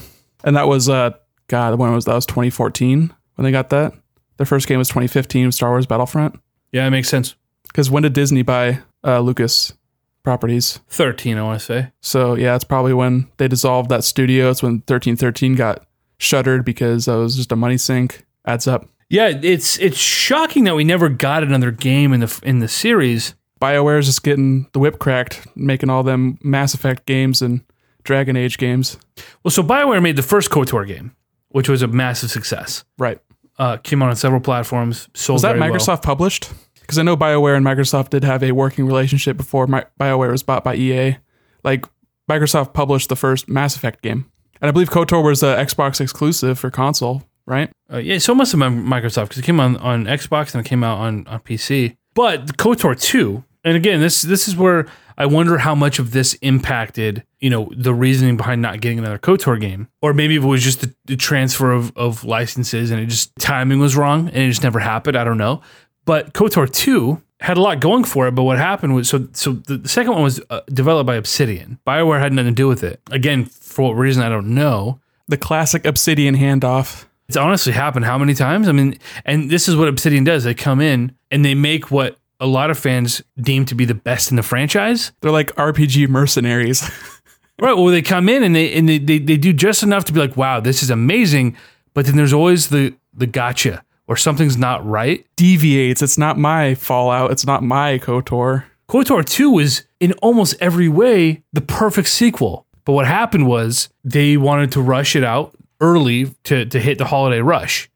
And that was, that was 2014 when they got that. Their first game was 2015 with Star Wars Battlefront. Yeah, it makes sense. Because when did Disney buy Lucas properties? 13, I want to say. So yeah, it's probably when they dissolved that studio. It's when 1313 got shuttered because that was just a money sink. Adds up. Yeah, it's shocking that we never got another game in the series. BioWare's just getting the whip cracked, making all them Mass Effect games and Dragon Age games. Well, so BioWare made the first KOTOR game, which was a massive success. Right. Came out on several platforms. Sold very well. Was that Microsoft published? Because I know BioWare and Microsoft did have a working relationship before BioWare was bought by EA. Like, Microsoft published the first Mass Effect game. And I believe KOTOR was an Xbox exclusive for console. Right? Yeah, so it must have been Microsoft because it came on Xbox and it came out on PC. But KOTOR 2, and again, this is where I wonder how much of this impacted, you know, the reasoning behind not getting another KOTOR game. Or maybe it was just the transfer of licenses and it just timing was wrong and it just never happened. I don't know. But KOTOR 2 had a lot going for it, but what happened was, so the second one was developed by Obsidian. BioWare had nothing to do with it. Again, for what reason, I don't know. The classic Obsidian handoff. It's honestly happened how many times? I mean, and this is what Obsidian does. They come in and they make what a lot of fans deem to be the best in the franchise. They're like RPG mercenaries. Right. Well, they come in and they do just enough to be like, wow, this is amazing. But then there's always the gotcha or something's not right. Deviates. It's not my Fallout. It's not my KOTOR. KOTOR 2 was in almost every way the perfect sequel. But what happened was they wanted to rush it out early to hit the holiday rush.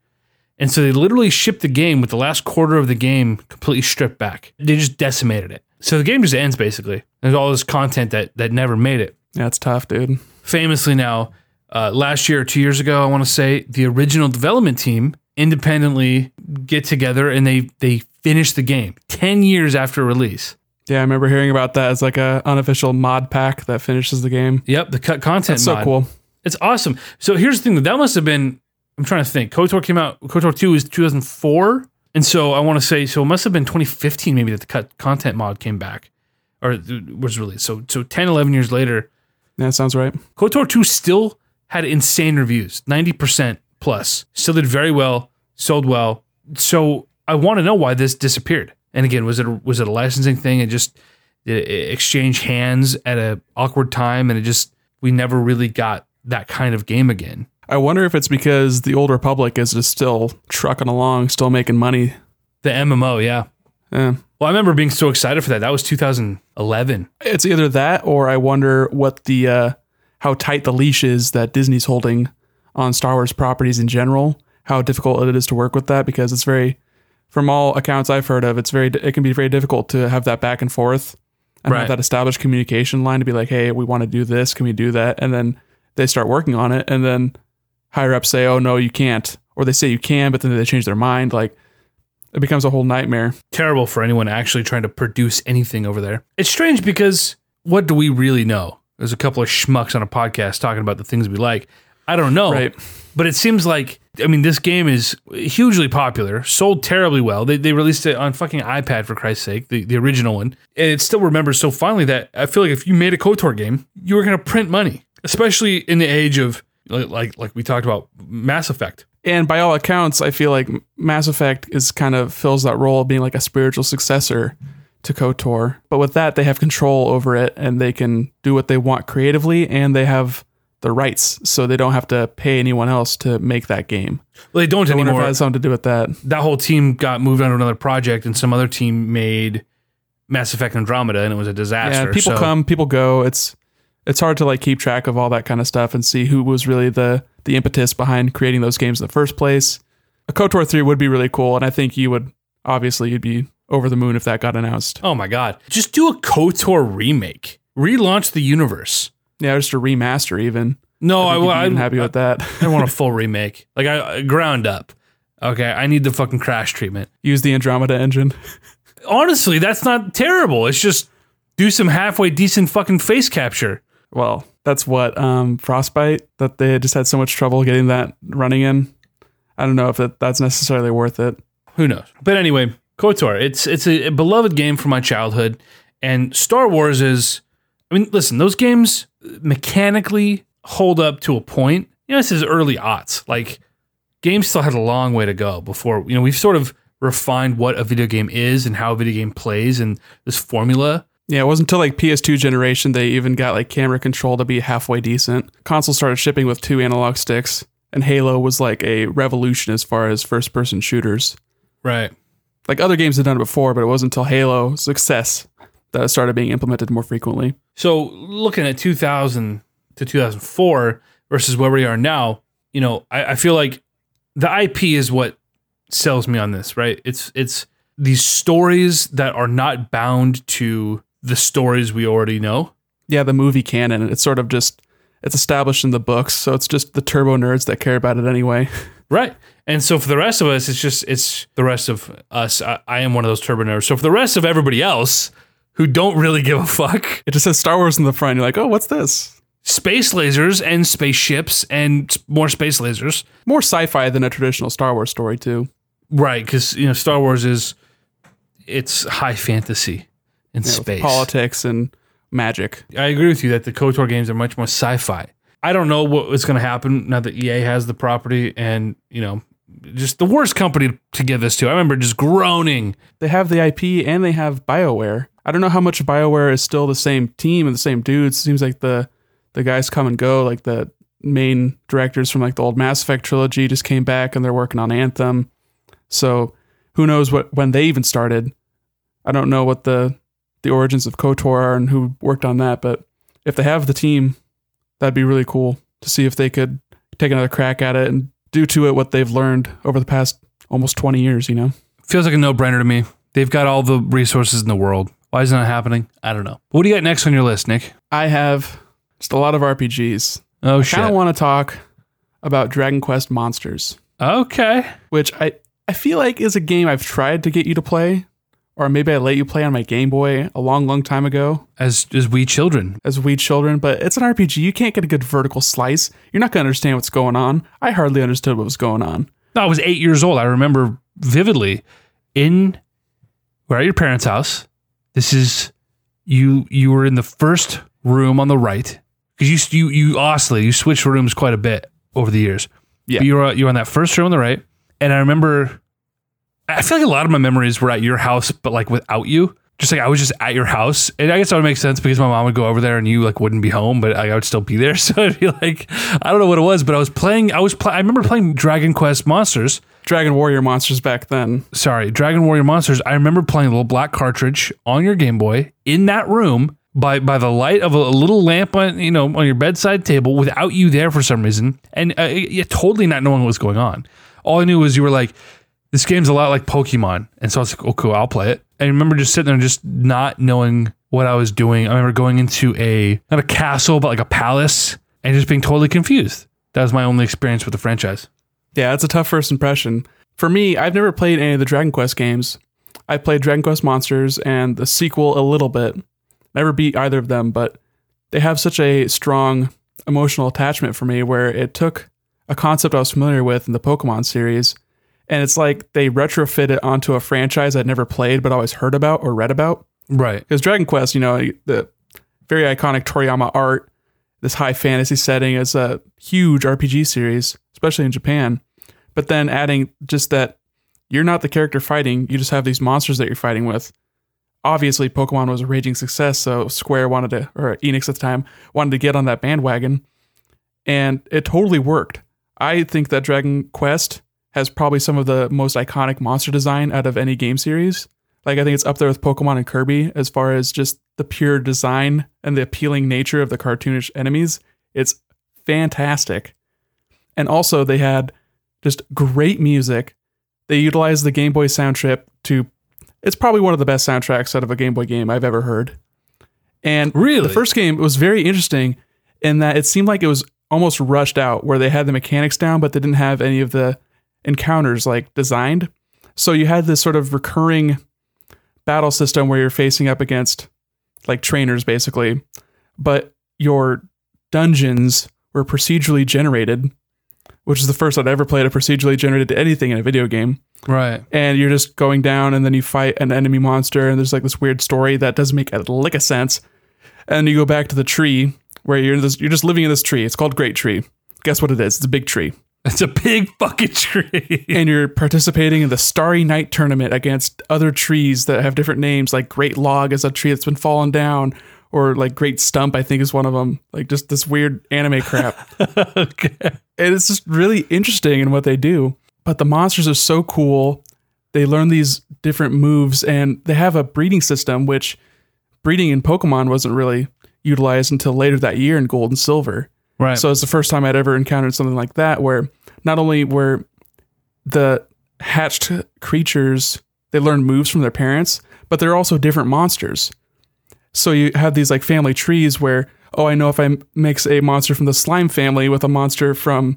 And so they literally shipped the game with the last quarter of the game completely stripped back. They just decimated it. So the game just ends basically. There's all this content that never made it. That's tough, dude. Famously now, last year or 2 years ago, I want to say, the original development team independently get together and they finish the game 10 years after release. Yeah, I remember hearing about that as like a unofficial mod pack that finishes the game. Yep, the cut content mod. That's so cool. It's awesome. So here's the thing. That must have been, I'm trying to think. KOTOR 2 is 2004. And so I want to say, so it must have been 2015 maybe that the cut content mod came back or was released. So 10, 11 years later. Yeah, that sounds right. KOTOR 2 still had insane reviews, 90% plus. Still did very well, sold well. So I want to know why this disappeared. And again, was it a licensing thing? It exchanged hands at an awkward time and we never really got that kind of game again. I wonder if it's because the Old Republic is just still trucking along, still making money. The MMO, yeah. Well, I remember being so excited for that. That was 2011. It's either that or I wonder what the how tight the leash is that Disney's holding on Star Wars properties in general, how difficult it is to work with that, because it's very, from all accounts I've heard of, it can be very difficult to have that back and forth and have that established communication line to be like, hey, we want to do this. Can we do that? And then they start working on it, and then higher ups say, oh, no, you can't. Or they say you can, but then they change their mind. Like, it becomes a whole nightmare. Terrible for anyone actually trying to produce anything over there. It's strange because what do we really know? There's a couple of schmucks on a podcast talking about the things we like. I don't know. Right. But it seems like, I mean, this game is hugely popular, sold terribly well. They released it on fucking iPad, for Christ's sake, the original one. And it still remembers so fondly that I feel like if you made a KOTOR game, you were going to print money, especially in the age of, like we talked about, Mass Effect. And by all accounts, I feel like Mass Effect is kind of fills that role of being like a spiritual successor to KOTOR. But with that, they have control over it and they can do what they want creatively, and they have the rights, so they don't have to pay anyone else to make that game. Well, they don't anymore. I wonder if it has something to do with that. That whole team got moved on to another project, and some other team made Mass Effect Andromeda, and it was a disaster. Yeah, people come, people go. It's hard to like keep track of all that kind of stuff and see who was really the impetus behind creating those games in the first place. A KOTOR 3 would be really cool, and I think you'd be over the moon if that got announced. Oh my God. Just do a KOTOR remake. Relaunch the universe. Yeah, just a remaster even. No, I'm happy with that. I want a full remake. Like, I ground up. Okay, I need the fucking Crash treatment. Use the Andromeda engine. Honestly, that's not terrible. It's just do some halfway decent fucking face capture. Well, that's what Frostbite, that they just had so much trouble getting that running in. I don't know if that's necessarily worth it. Who knows? But anyway, KOTOR, it's a beloved game from my childhood, and Star Wars is, I mean, listen, those games mechanically hold up to a point. You know, this is early aughts. Like, games still had a long way to go before, you know, we've sort of refined what a video game is and how a video game plays and this formula. Yeah, it wasn't until like PS2 generation they even got like camera control to be halfway decent. Console started shipping with 2 analog sticks, and Halo was like a revolution as far as first person shooters. Right. Like, other games had done it before, but it wasn't until Halo success that started being implemented more frequently. So looking at 2000 to 2004 versus where we are now, you know, I feel like the IP is what sells me on this, right? It's these stories that are not bound to the stories we already know. Yeah, the movie canon. It's sort of just, it's established in the books, so it's just the turbo nerds that care about it anyway. Right. And so for the rest of us, it's the rest of us. I am one of those turbo nerds. So for the rest of everybody else who don't really give a fuck, it just says Star Wars in the front. You're like, oh, what's this? Space lasers and spaceships and more space lasers. More sci-fi than a traditional Star Wars story, too. Right, because, you know, Star Wars it's high fantasy in space. Politics and magic. I agree with you that the KOTOR games are much more sci-fi. I don't know what's going to happen now that EA has the property, and, you know, just the worst company to give this to. I remember just groaning. They have the IP and they have BioWare. I don't know how much BioWare is still the same team and the same dudes. It seems like the guys come and go. Like, the main directors from like the old Mass Effect trilogy just came back and they're working on Anthem. So who knows when they even started. I don't know what the origins of KOTOR are and who worked on that, but if they have the team, that'd be really cool to see if they could take another crack at it and do to it what they've learned over the past almost 20 years, you know? Feels like a no-brainer to me. They've got all the resources in the world. Why isn't it happening? I don't know. What do you got next on your list, Nick? I have just a lot of RPGs. Oh, shit. I kind of want to talk about Dragon Quest Monsters. Okay. Which I feel like is a game I've tried to get you to play, or maybe I let you play on my Game Boy a long, long time ago. As we children, but it's an RPG. You can't get a good vertical slice. You're not going to understand what's going on. I hardly understood what was going on. No, I was 8 years old. I remember vividly we're at your parents' house. This is you were in the first room on the right, because you oscillate. You switched rooms quite a bit over the years. Yeah. But you were on that first room on the right. And I remember, I feel like a lot of my memories were at your house, but like without you. just like I was just at your house, and I guess that would make sense because my mom would go over there and you like wouldn't be home, but I would still be there. So it'd be like, I don't know what it was, but I was playing. I remember playing Dragon Quest Monsters. Dragon Warrior Monsters back then. Sorry, Dragon Warrior Monsters. I remember playing a little black cartridge on your Game Boy in that room by the light of a little lamp on your bedside table without you there for some reason, and totally not knowing what was going on. All I knew was you were like, this game's a lot like Pokemon. And so I was like, oh, cool, I'll play it. And I remember just sitting there and just not knowing what I was doing. I remember going into not a castle, but like a palace and just being totally confused. That was my only experience with the franchise. Yeah, that's a tough first impression. For me, I've never played any of the Dragon Quest games. I played Dragon Quest Monsters and the sequel a little bit. Never beat either of them, but they have such a strong emotional attachment for me where it took a concept I was familiar with in the Pokemon series, and it's like they retrofit it onto a franchise I'd never played but always heard about or read about. Right. Because Dragon Quest, the very iconic Toriyama art, this high fantasy setting, is a huge RPG series, especially in Japan. But then adding just that you're not the character fighting, you just have these monsters that you're fighting with. Obviously, Pokemon was a raging success, so Square or Enix at the time, wanted to get on that bandwagon. And it totally worked. I think that Dragon Quest has probably some of the most iconic monster design out of any game series. Like, I think it's up there with Pokemon and Kirby as far as just the pure design and the appealing nature of the cartoonish enemies. It's fantastic. And also, they had just great music. They utilized the Game Boy soundtrack it's probably one of the best soundtracks out of a Game Boy game I've ever heard. And really? The first game was very interesting in that it seemed like it was almost rushed out, where they had the mechanics down, but they didn't have any of the encounters like designed. So you had this sort of recurring battle system where you're facing up against like trainers basically, but your dungeons were procedurally generated, which is the first I'd ever played a procedurally generated anything in a video game. Right. And you're just going down and then you fight an enemy monster and there's like this weird story that doesn't make a lick of sense. And you go back to the tree where you're just living in this tree. It's called Great Tree. Guess what it is? It's a big tree. It's a big fucking tree. And you're participating in the Starry Night tournament against other trees that have different names, like Great Log is a tree that's been fallen down, or like Great Stump, I think is one of them. Like just this weird anime crap. Okay. And it's just really interesting in what they do. But the monsters are so cool. They learn these different moves and they have a breeding system, which breeding in Pokemon wasn't really utilized until later that year in Gold and Silver. Right. So it's the first time I'd ever encountered something like that, where not only were the hatched creatures, they learn moves from their parents, but they're also different monsters. So you have these like family trees where, oh, I know if I mix a monster from the slime family with a monster from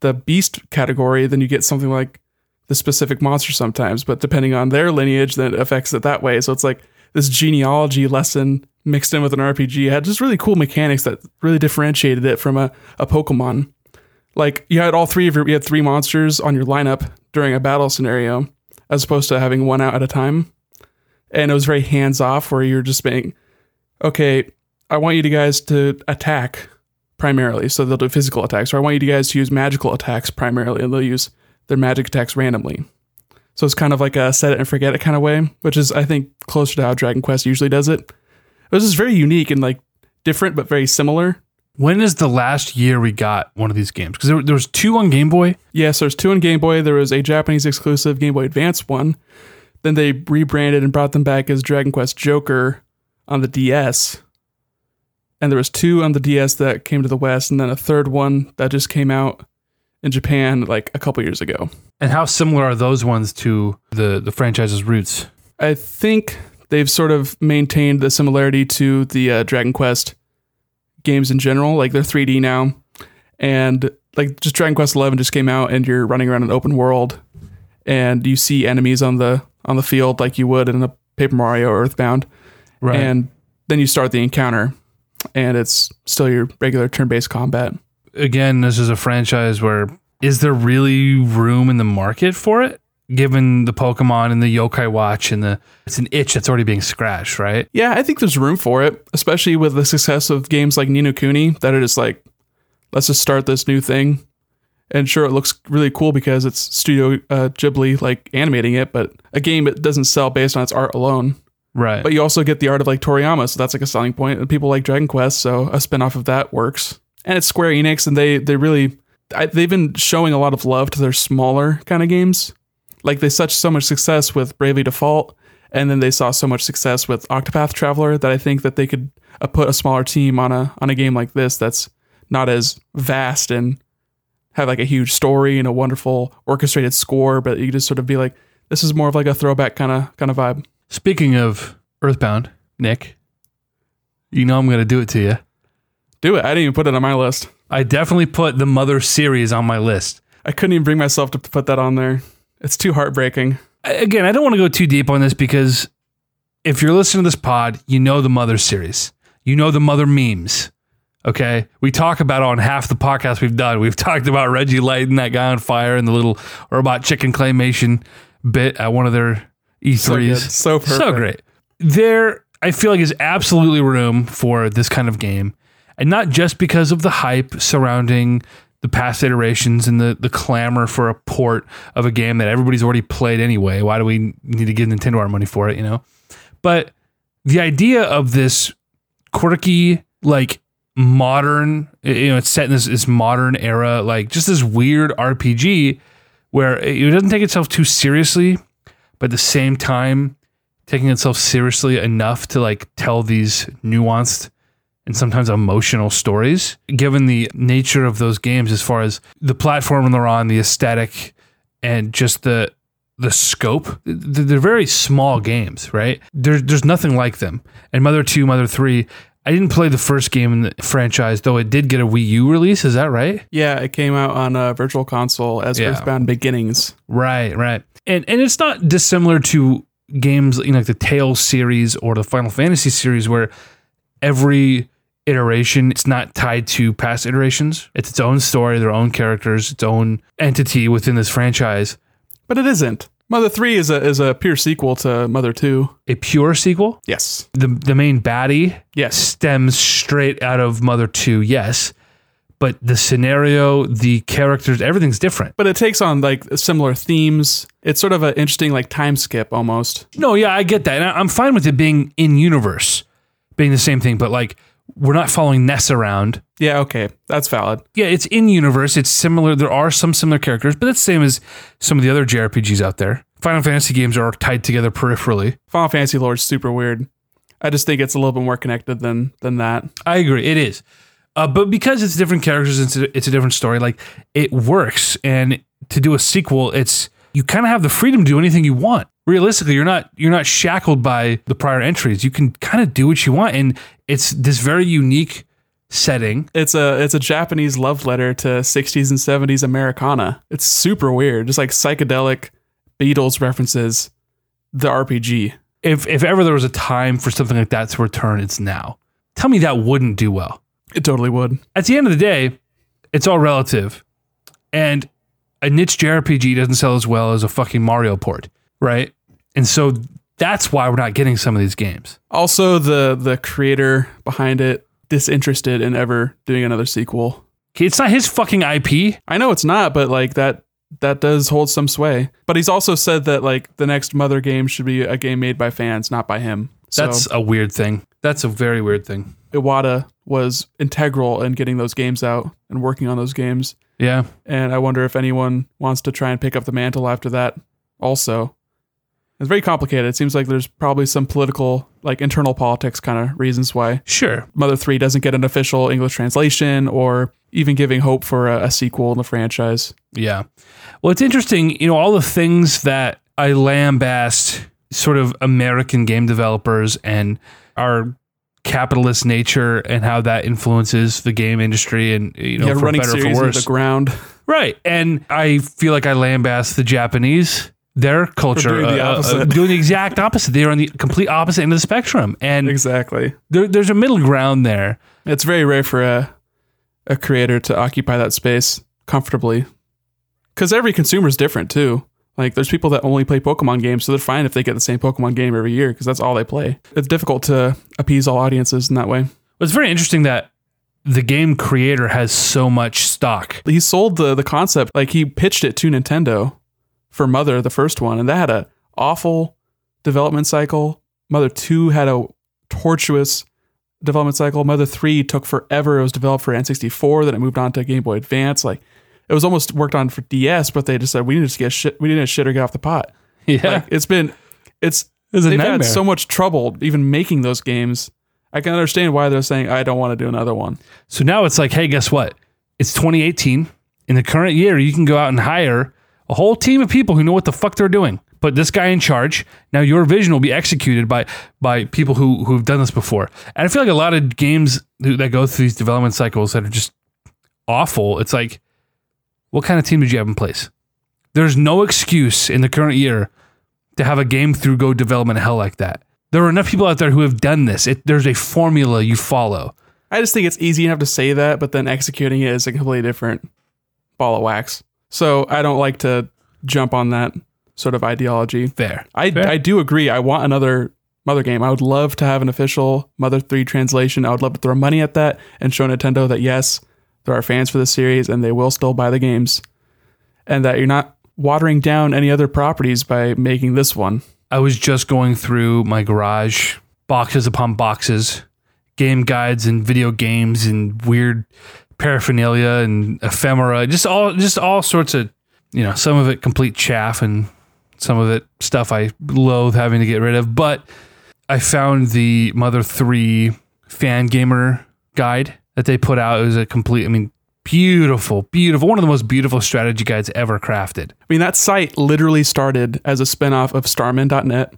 the beast category, then you get something like the specific monster sometimes, but depending on their lineage, then it affects it that way. So it's like this genealogy lesson mixed in with an RPG. It had just really cool mechanics that really differentiated it from a Pokemon. Like you had three monsters on your lineup during a battle scenario, as opposed to having one out at a time. And it was very hands off, where you're just being, okay, I want you guys to attack primarily, so they'll do physical attacks, or I want you guys to use magical attacks primarily, and they'll use their magic attacks randomly. So it's kind of like a set it and forget it kind of way, which is, I think, closer to how Dragon Quest usually does it. This is very unique and like different, but very similar. When is the last year we got one of these games? Because there was two on Game Boy. Yes, there's two on Game Boy. There was a Japanese exclusive Game Boy Advance one. Then they rebranded and brought them back as Dragon Quest Joker on the DS. And there was two on the DS that came to the West, and then a third one that just came out in Japan like a couple years ago. And how similar are those ones to the franchise's roots? I think they've sort of maintained the similarity to the Dragon Quest games in general. Like, they're 3D now, and like just Dragon Quest 11 just came out, and you're running around an open world, and you see enemies on the field like you would in a Paper Mario or Earthbound, right? And then you start the encounter, and it's still your regular turn-based combat. Again, this is a franchise where is there really room in the market for it? Given the Pokemon and the Yokai Watch and it's an itch that's already being scratched, right? Yeah, I think there's room for it, especially with the success of games like Ni no Kuni that are just like, let's just start this new thing. And sure, it looks really cool because it's Studio Ghibli like animating it, but a game that doesn't sell based on its art alone. Right. But you also get the art of like Toriyama, so that's like a selling point. And people like Dragon Quest, so a spinoff of that works. And it's Square Enix, and they've been showing a lot of love to their smaller kind of games. Like they saw so much success with Bravely Default, and then they saw so much success with Octopath Traveler that I think that they could put a smaller team on a game like this that's not as vast and have like a huge story and a wonderful orchestrated score, but you just sort of be like, this is more of like a throwback kind of vibe. Speaking of Earthbound, Nick, you know I'm going to do it to you. Do it. I didn't even put it on my list. I definitely put the Mother series on my list. I couldn't even bring myself to put that on there. It's too heartbreaking. Again, I don't want to go too deep on this because if you're listening to this pod, you know the Mother series. You know the Mother memes. Okay? We talk about it on half the podcast we've done. We've talked about Reggie lighting that guy on fire and the little robot chicken claymation bit at one of their E3s. So good. So perfect. So great. There, I feel like, is absolutely room for this kind of game. And not just because of the hype surrounding the past iterations and the clamor for a port of a game that everybody's already played anyway. Why do we need to give Nintendo our money for it, you know? But the idea of this quirky, like, modern, you know, it's set in this modern era, like, just this weird RPG where it doesn't take itself too seriously, but at the same time, taking itself seriously enough to, like, tell these nuanced and sometimes emotional stories, given the nature of those games as far as the platform they're on, the aesthetic, and just the scope. They're very small games, right? There's nothing like them. And Mother 2, Mother 3, I didn't play the first game in the franchise, though it did get a Wii U release, is that right? Yeah, it came out on a virtual console as Earthbound Beginnings. Right. And it's not dissimilar to games, you know, like the Tales series or the Final Fantasy series where every iteration, it's not tied to past iterations. It's its own story, their own characters, its own entity within this franchise. But it isn't. Mother 3 is a pure sequel to Mother 2. A pure sequel? Yes. The main baddie stems straight out of Mother 2, yes. But the scenario, the characters, everything's different. But it takes on like similar themes. It's sort of an interesting like time skip almost. No, yeah, I get that. And I'm fine with it being in-universe, being the same thing, but like we're not following Ness around. Yeah, okay. That's valid. Yeah, it's in-universe. It's similar. There are some similar characters, but it's the same as some of the other JRPGs out there. Final Fantasy games are tied together peripherally. Final Fantasy lore is super weird. I just think it's a little bit more connected than that. I agree. It is. But because it's different characters, it's a different story. Like, it works. And to do a sequel, it's you kind of have the freedom to do anything you want. Realistically, you're not shackled by the prior entries. You can kind of do what you want, and it's this very unique setting. It's a Japanese love letter to 60s and 70s Americana. It's super weird, just like psychedelic Beatles references. The RPG. If ever there was a time for something like that to return, it's now. Tell me that wouldn't do well. It totally would. At the end of the day, it's all relative, and a niche JRPG doesn't sell as well as a fucking Mario port. Right. And so that's why we're not getting some of these games. Also, the creator behind it, disinterested in ever doing another sequel. It's not his fucking IP. I know it's not, but like that does hold some sway. But he's also said that like the next Mother game should be a game made by fans, not by him. So that's a weird thing. That's a very weird thing. Iwata was integral in getting those games out and working on those games. Yeah. And I wonder if anyone wants to try and pick up the mantle after that also. It's very complicated. It seems like there's probably some political, like internal politics kind of reasons why. Sure. Mother 3 doesn't get an official English translation or even giving hope for a sequel in the franchise. Yeah. Well, it's interesting, you know, all the things that I lambast sort of American game developers and our capitalist nature and how that influences the game industry and, you know, for better or for worse. The ground. Right. And I feel like I lambast the Japanese. Their culture doing the exact opposite. They're on the complete opposite end of the spectrum. And exactly. There's a middle ground there. It's very rare for a creator to occupy that space comfortably. Because every consumer is different too. Like there's people that only play Pokemon games, so they're fine if they get the same Pokemon game every year because that's all they play. It's difficult to appease all audiences in that way. Well, it's very interesting that the game creator has so much stock. He sold the concept, like he pitched it to Nintendo for Mother, the first one, and that had an awful development cycle, Mother 2 had a tortuous development cycle. Mother 3 took forever. It was developed for N64, then it moved on to Game Boy Advance. Like, it was almost worked on for DS, but they just said we need to shit or get off the pot. Yeah, like, they've had so much trouble even making those games. I can understand why they're saying I don't want to do another one. So now it's like, hey, guess what? It's 2018. In the current year, you can go out and hire a whole team of people who know what the fuck they're doing. Put this guy in charge. Now your vision will be executed by people who've done this before. And I feel like a lot of games that go through these development cycles that are just awful. It's like, what kind of team did you have in place? There's no excuse in the current year to have a game through go development hell like that. There are enough people out there who have done this. There's a formula you follow. I just think it's easy enough to say that, but then executing it is a completely different ball of wax. So I don't like to jump on that sort of ideology. Fair. I do agree. I want another Mother game. I would love to have an official Mother 3 translation. I would love to throw money at that and show Nintendo that, yes, there are fans for the series and they will still buy the games, and that you're not watering down any other properties by making this one. I was just going through my garage, boxes upon boxes, game guides and video games and weird paraphernalia and ephemera, just all sorts of, you know, some of it complete chaff and some of it stuff I loathe having to get rid of. But I found the Mother 3 fan gamer guide that they put out. It was a complete, I mean, beautiful, one of the most beautiful strategy guides ever crafted. I mean, that site literally started as a spinoff of starman.net,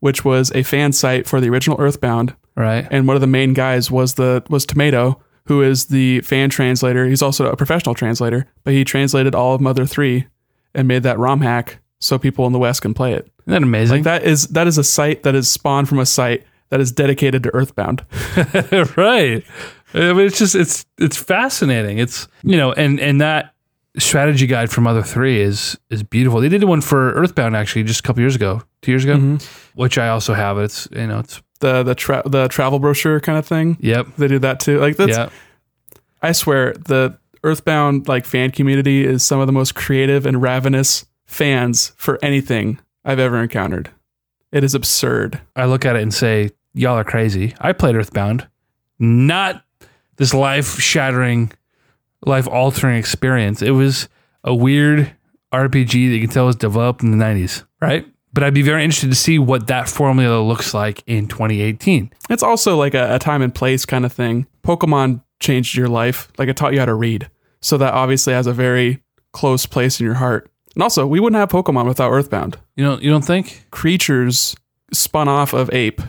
which was a fan site for the original Earthbound. Right. And one of the main guys was Tomato, who is the fan translator. He's also a professional translator, but he translated all of Mother 3 and made that ROM hack so people in the West can play it. Isn't that amazing? Like, that is a site that is spawned from a site that is dedicated to Earthbound. Right. I mean, it's fascinating. It's, you know, and that strategy guide for Mother 3 is beautiful. They did one for Earthbound actually just a couple years ago, 2 years ago, mm-hmm. which I also have. It's, you know, it's the travel brochure kind of thing. Yep. They did that too. Like, that's, yep. I swear the Earthbound like fan community is some of the most creative and ravenous fans for anything I've ever encountered. It is absurd. I look at it and say, y'all are crazy. I played Earthbound. Not this life-shattering, life-altering experience. It was a weird RPG that you can tell was developed in the 90s, right? But I'd be very interested to see what that formula looks like in 2018. It's also like a time and place kind of thing. Pokemon changed your life. Like, it taught you how to read. So that obviously has a very close place in your heart. And also, we wouldn't have Pokemon without Earthbound. You don't think? Creatures spun off of Ape,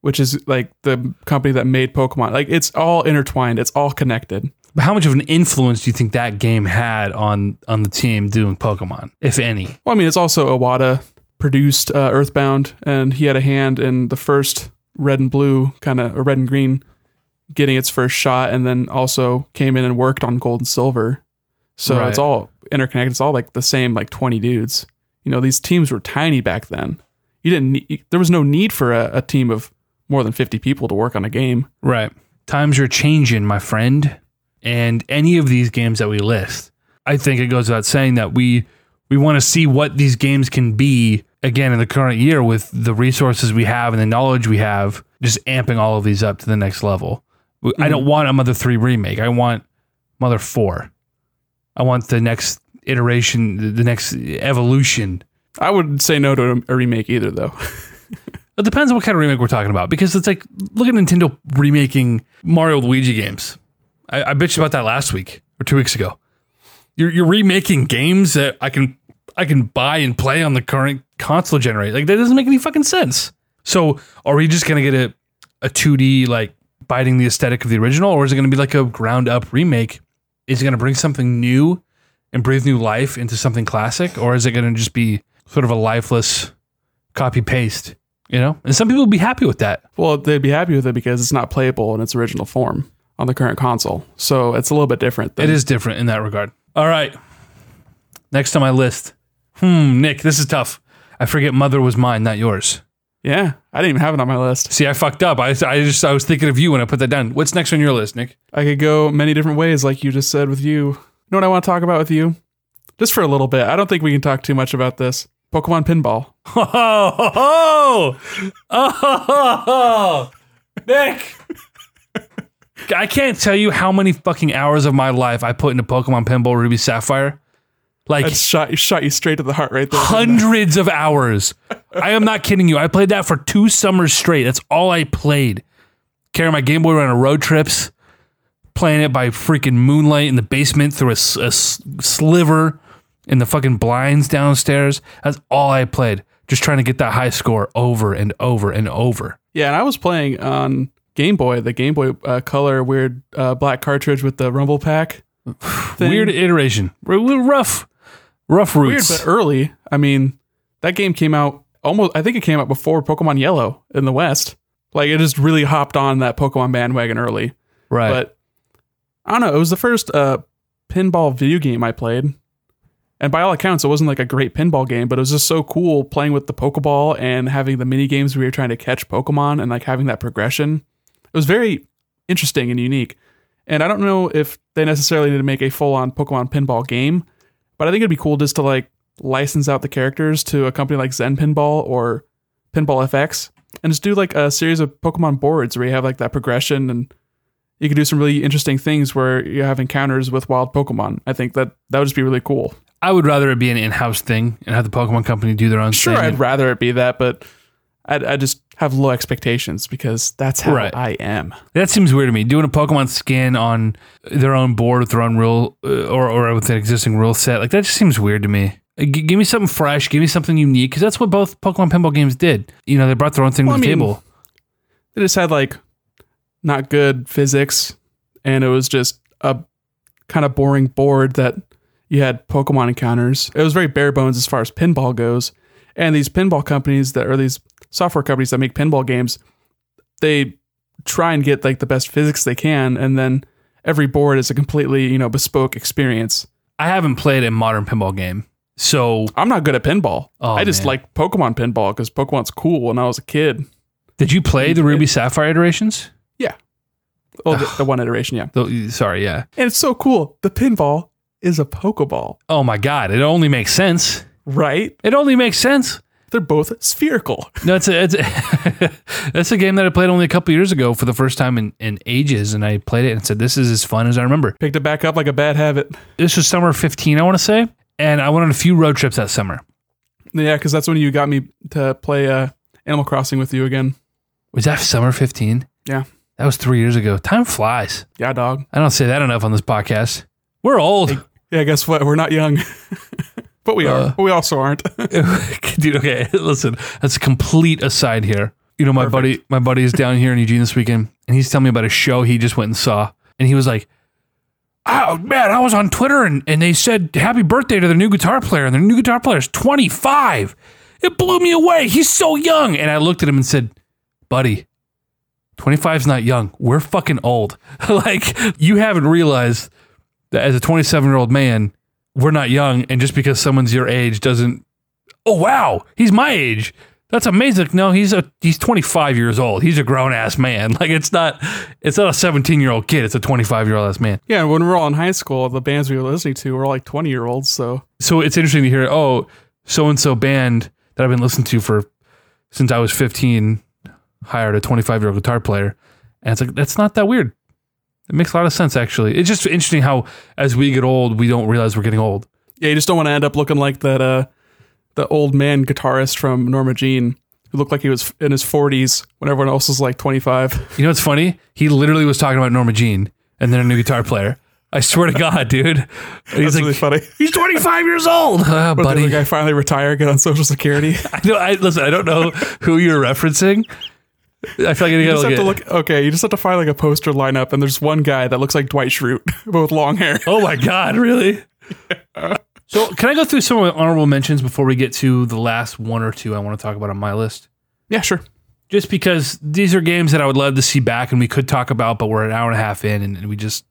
which is like the company that made Pokemon. Like, it's all intertwined. It's all connected. But how much of an influence do you think that game had on the team doing Pokemon, if any? Well, I mean, it's also Iwata produced Earthbound, and he had a hand in the first Red and Blue kind of, or Red and Green, getting its first shot, and then also came in and worked on Gold and Silver. So right. It's all interconnected. It's all like the same, like 20 dudes. You know, these teams were tiny back then. There was no need for a team of more than 50 people to work on a game. Right. Times are changing, my friend. And any of these games that we list, I think it goes without saying that we want to see what these games can be again in the current year with the resources we have and the knowledge we have, just amping all of these up to the next level. Mm-hmm. I don't want a Mother 3 remake. I want Mother 4. I want the next iteration, the next evolution. I wouldn't say no to a remake either, though. It depends on what kind of remake we're talking about, because it's like, look at Nintendo remaking Mario Luigi games. I bitched about that last week or 2 weeks ago. You're remaking games that I can buy and play on the current console generation. Like, that doesn't make any fucking sense. So are we just going to get a 2D, like, biting the aesthetic of the original, or is it going to be like a ground up remake? Is it going to bring something new and breathe new life into something classic, or is it going to just be sort of a lifeless copy paste? You know, and some people would be happy with that. Well, they'd be happy with it because it's not playable in its original form on the current console. So it's a little bit different. It is different in that regard. All right. Next on my list. Nick, this is tough. I forget Mother was mine, not yours. Yeah, I didn't even have it on my list. See, I fucked up. I was thinking of you when I put that down. What's next on your list, Nick? I could go many different ways, like you just said with you. You know what I want to talk about with you? Just for a little bit. I don't think we can talk too much about this. Pokemon Pinball. Oh, Nick! I can't tell you how many fucking hours of my life I put into Pokemon Pinball Ruby Sapphire. Like, shot you straight to the heart right there. Hundreds of hours. I am not kidding you. I played that for 2 summers straight. That's all I played. Carrying my Game Boy around on road trips, playing it by freaking moonlight in the basement through a sliver in the fucking blinds downstairs. That's all I played. Just trying to get that high score over and over and over. Yeah, and I was playing on Game Boy, the Game Boy Color weird black cartridge with the Rumble Pack thing. Weird iteration. Rough roots. Weird, but early. I mean, that game came out almost, I think it came out before Pokemon Yellow in the West. Like, it just really hopped on that Pokemon bandwagon early. Right. But I don't know. It was the first pinball video game I played. And by all accounts, it wasn't like a great pinball game, but it was just so cool playing with the Pokeball and having the mini games where you're trying to catch Pokemon and like having that progression. It was very interesting and unique. And I don't know if they necessarily need to make a full-on Pokemon pinball game, but I think it'd be cool just to like license out the characters to a company like Zen Pinball or Pinball FX and just do like a series of Pokemon boards where you have like that progression and you can do some really interesting things where you have encounters with wild Pokemon. I think that would just be really cool. I would rather it be an in-house thing and have the Pokemon company do their own thing. Sure, I'd rather it be that, but I just have low expectations because that's how I am. That seems weird to me. Doing a Pokemon skin on their own board with their own rule or with an existing rule set, like that just seems weird to me. Give me something fresh. Give me something unique because that's what both Pokemon pinball games did. You know, they brought their own thing to the table. They just had like not good physics and it was just a kind of boring board that you had Pokemon encounters. It was very bare bones as far as pinball goes. And these pinball companies these software companies that make pinball games, they try and get like the best physics they can. And then every board is a completely, bespoke experience. I haven't played a modern pinball game, so I'm not good at pinball. Oh, I just like Pokemon pinball because Pokemon's cool when I was a kid. Did you play the Ruby Sapphire iterations? Yeah. Well, the one iteration. Yeah. Yeah. And it's so cool. The pinball is a Pokeball. Oh my God. It only makes sense. Right? It only makes sense. They're both spherical. No, that's a game that I played only a couple years ago for the first time in ages, and I played it and said, this is as fun as I remember. Picked it back up like a bad habit. This was summer 15, I want to say, and I went on a few road trips that summer. Yeah, because that's when you got me to play Animal Crossing with you again. Was that summer 15? Yeah. That was 3 years ago. Time flies. Yeah, dog. I don't say that enough on this podcast. We're old. Hey, yeah, guess what? We're not young. But we are. But we also aren't. Dude, okay, listen. That's a complete aside here. You know, my buddy is down here in Eugene this weekend, and he's telling me about a show he just went and saw. And he was like, oh, man, I was on Twitter, and they said happy birthday to their new guitar player, and their new guitar player is 25. It blew me away. He's so young. And I looked at him and said, buddy, 25's not young. We're fucking old. Like, you haven't realized that as a 27-year-old man, we're not young, and just because someone's your age doesn't... Oh, wow, he's my age. That's amazing. No, he's 25 years old. He's a grown-ass man. Like, it's not a 17-year-old kid. It's a 25-year-old ass man. Yeah, when we were all in high school, the bands we were listening to were all like 20-year-olds, so... So it's interesting to hear, oh, so-and-so band that I've been listening to since I was 15 hired a 25-year-old guitar player. And it's like, that's not that weird. It makes a lot of sense, actually. It's just interesting how, as we get old, we don't realize we're getting old. Yeah, you just don't want to end up looking like that the old man guitarist from Norma Jean, who looked like he was in his 40s when everyone else was like 25. You know what's funny? He literally was talking about Norma Jean and then a new guitar player. I swear to God, dude. And he's really funny. He's 25 years old. Buddy. Did the guy finally retire, get on Social Security? Listen, I don't know who you're referencing. I feel like you just have to look. Okay, you just have to find like a poster lineup, and there's one guy that looks like Dwight Schrute, but with long hair. Oh my God, really? Yeah. So, can I go through some of my honorable mentions before we get to the last one or two I want to talk about on my list? Yeah, sure. Just because these are games that I would love to see back, and we could talk about, but we're an hour and a half in, and we got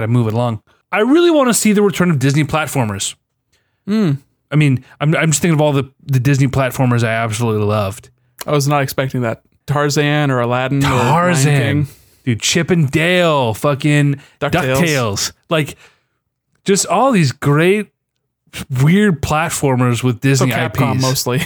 to move it along. I really want to see the return of Disney platformers. I mean, I'm just thinking of all the Disney platformers I absolutely loved. I was not expecting that. Tarzan or Aladdin. Tarzan. Dude, Chip and Dale. Fucking DuckTales. Like, just all these great weird platformers with Disney so Capcom IPs mostly.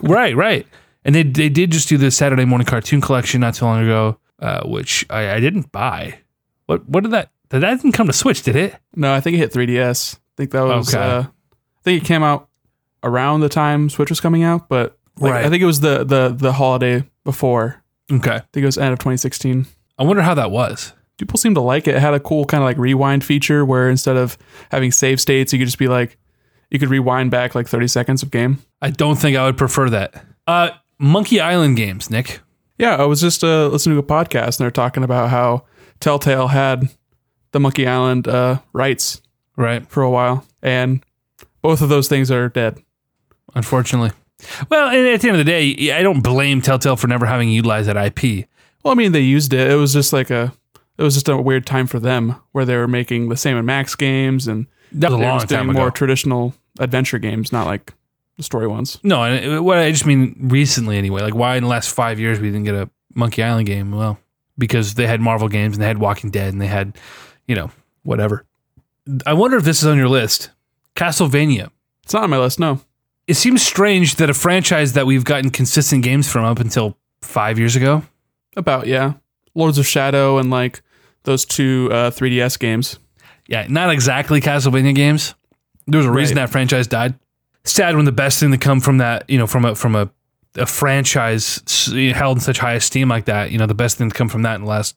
Right. And they did just do the Saturday morning cartoon collection not too long ago, which I didn't buy. What did that didn't come to Switch, did it? No, I think it hit 3DS. I think that was okay. I think it came out around the time Switch was coming out, but I think it was the holiday before. Okay. I think it was end of 2016. I wonder how that was. People seemed to like it. It had a cool kind of like rewind feature where instead of having save states, you could just be like, you could rewind back like 30 seconds of game. I don't think I would prefer that. Monkey Island games, Nick. Yeah, I was just listening to a podcast and they're talking about how Telltale had the Monkey Island rights for a while. And both of those things are dead. Unfortunately. Well, and at the end of the day, I don't blame Telltale for never having utilized that IP. Well, I mean, they used it. It was just a weird time for them where they were making the Sam & Max games and they were doing more traditional adventure games, not like the story ones. No, and what I just mean recently anyway, like why in the last 5 years we didn't get a Monkey Island game? Well, because they had Marvel games and they had Walking Dead and they had, you know, whatever. I wonder if this is on your list. Castlevania. It's not on my list, no. It seems strange that a franchise that we've gotten consistent games from up until 5 years ago. About, yeah. Lords of Shadow and like those two 3DS games. Yeah, not exactly Castlevania games. There was a reason that franchise died. Sad when the best thing to come from that, you know, from a franchise held in such high esteem like that, you know, the best thing to come from that in the last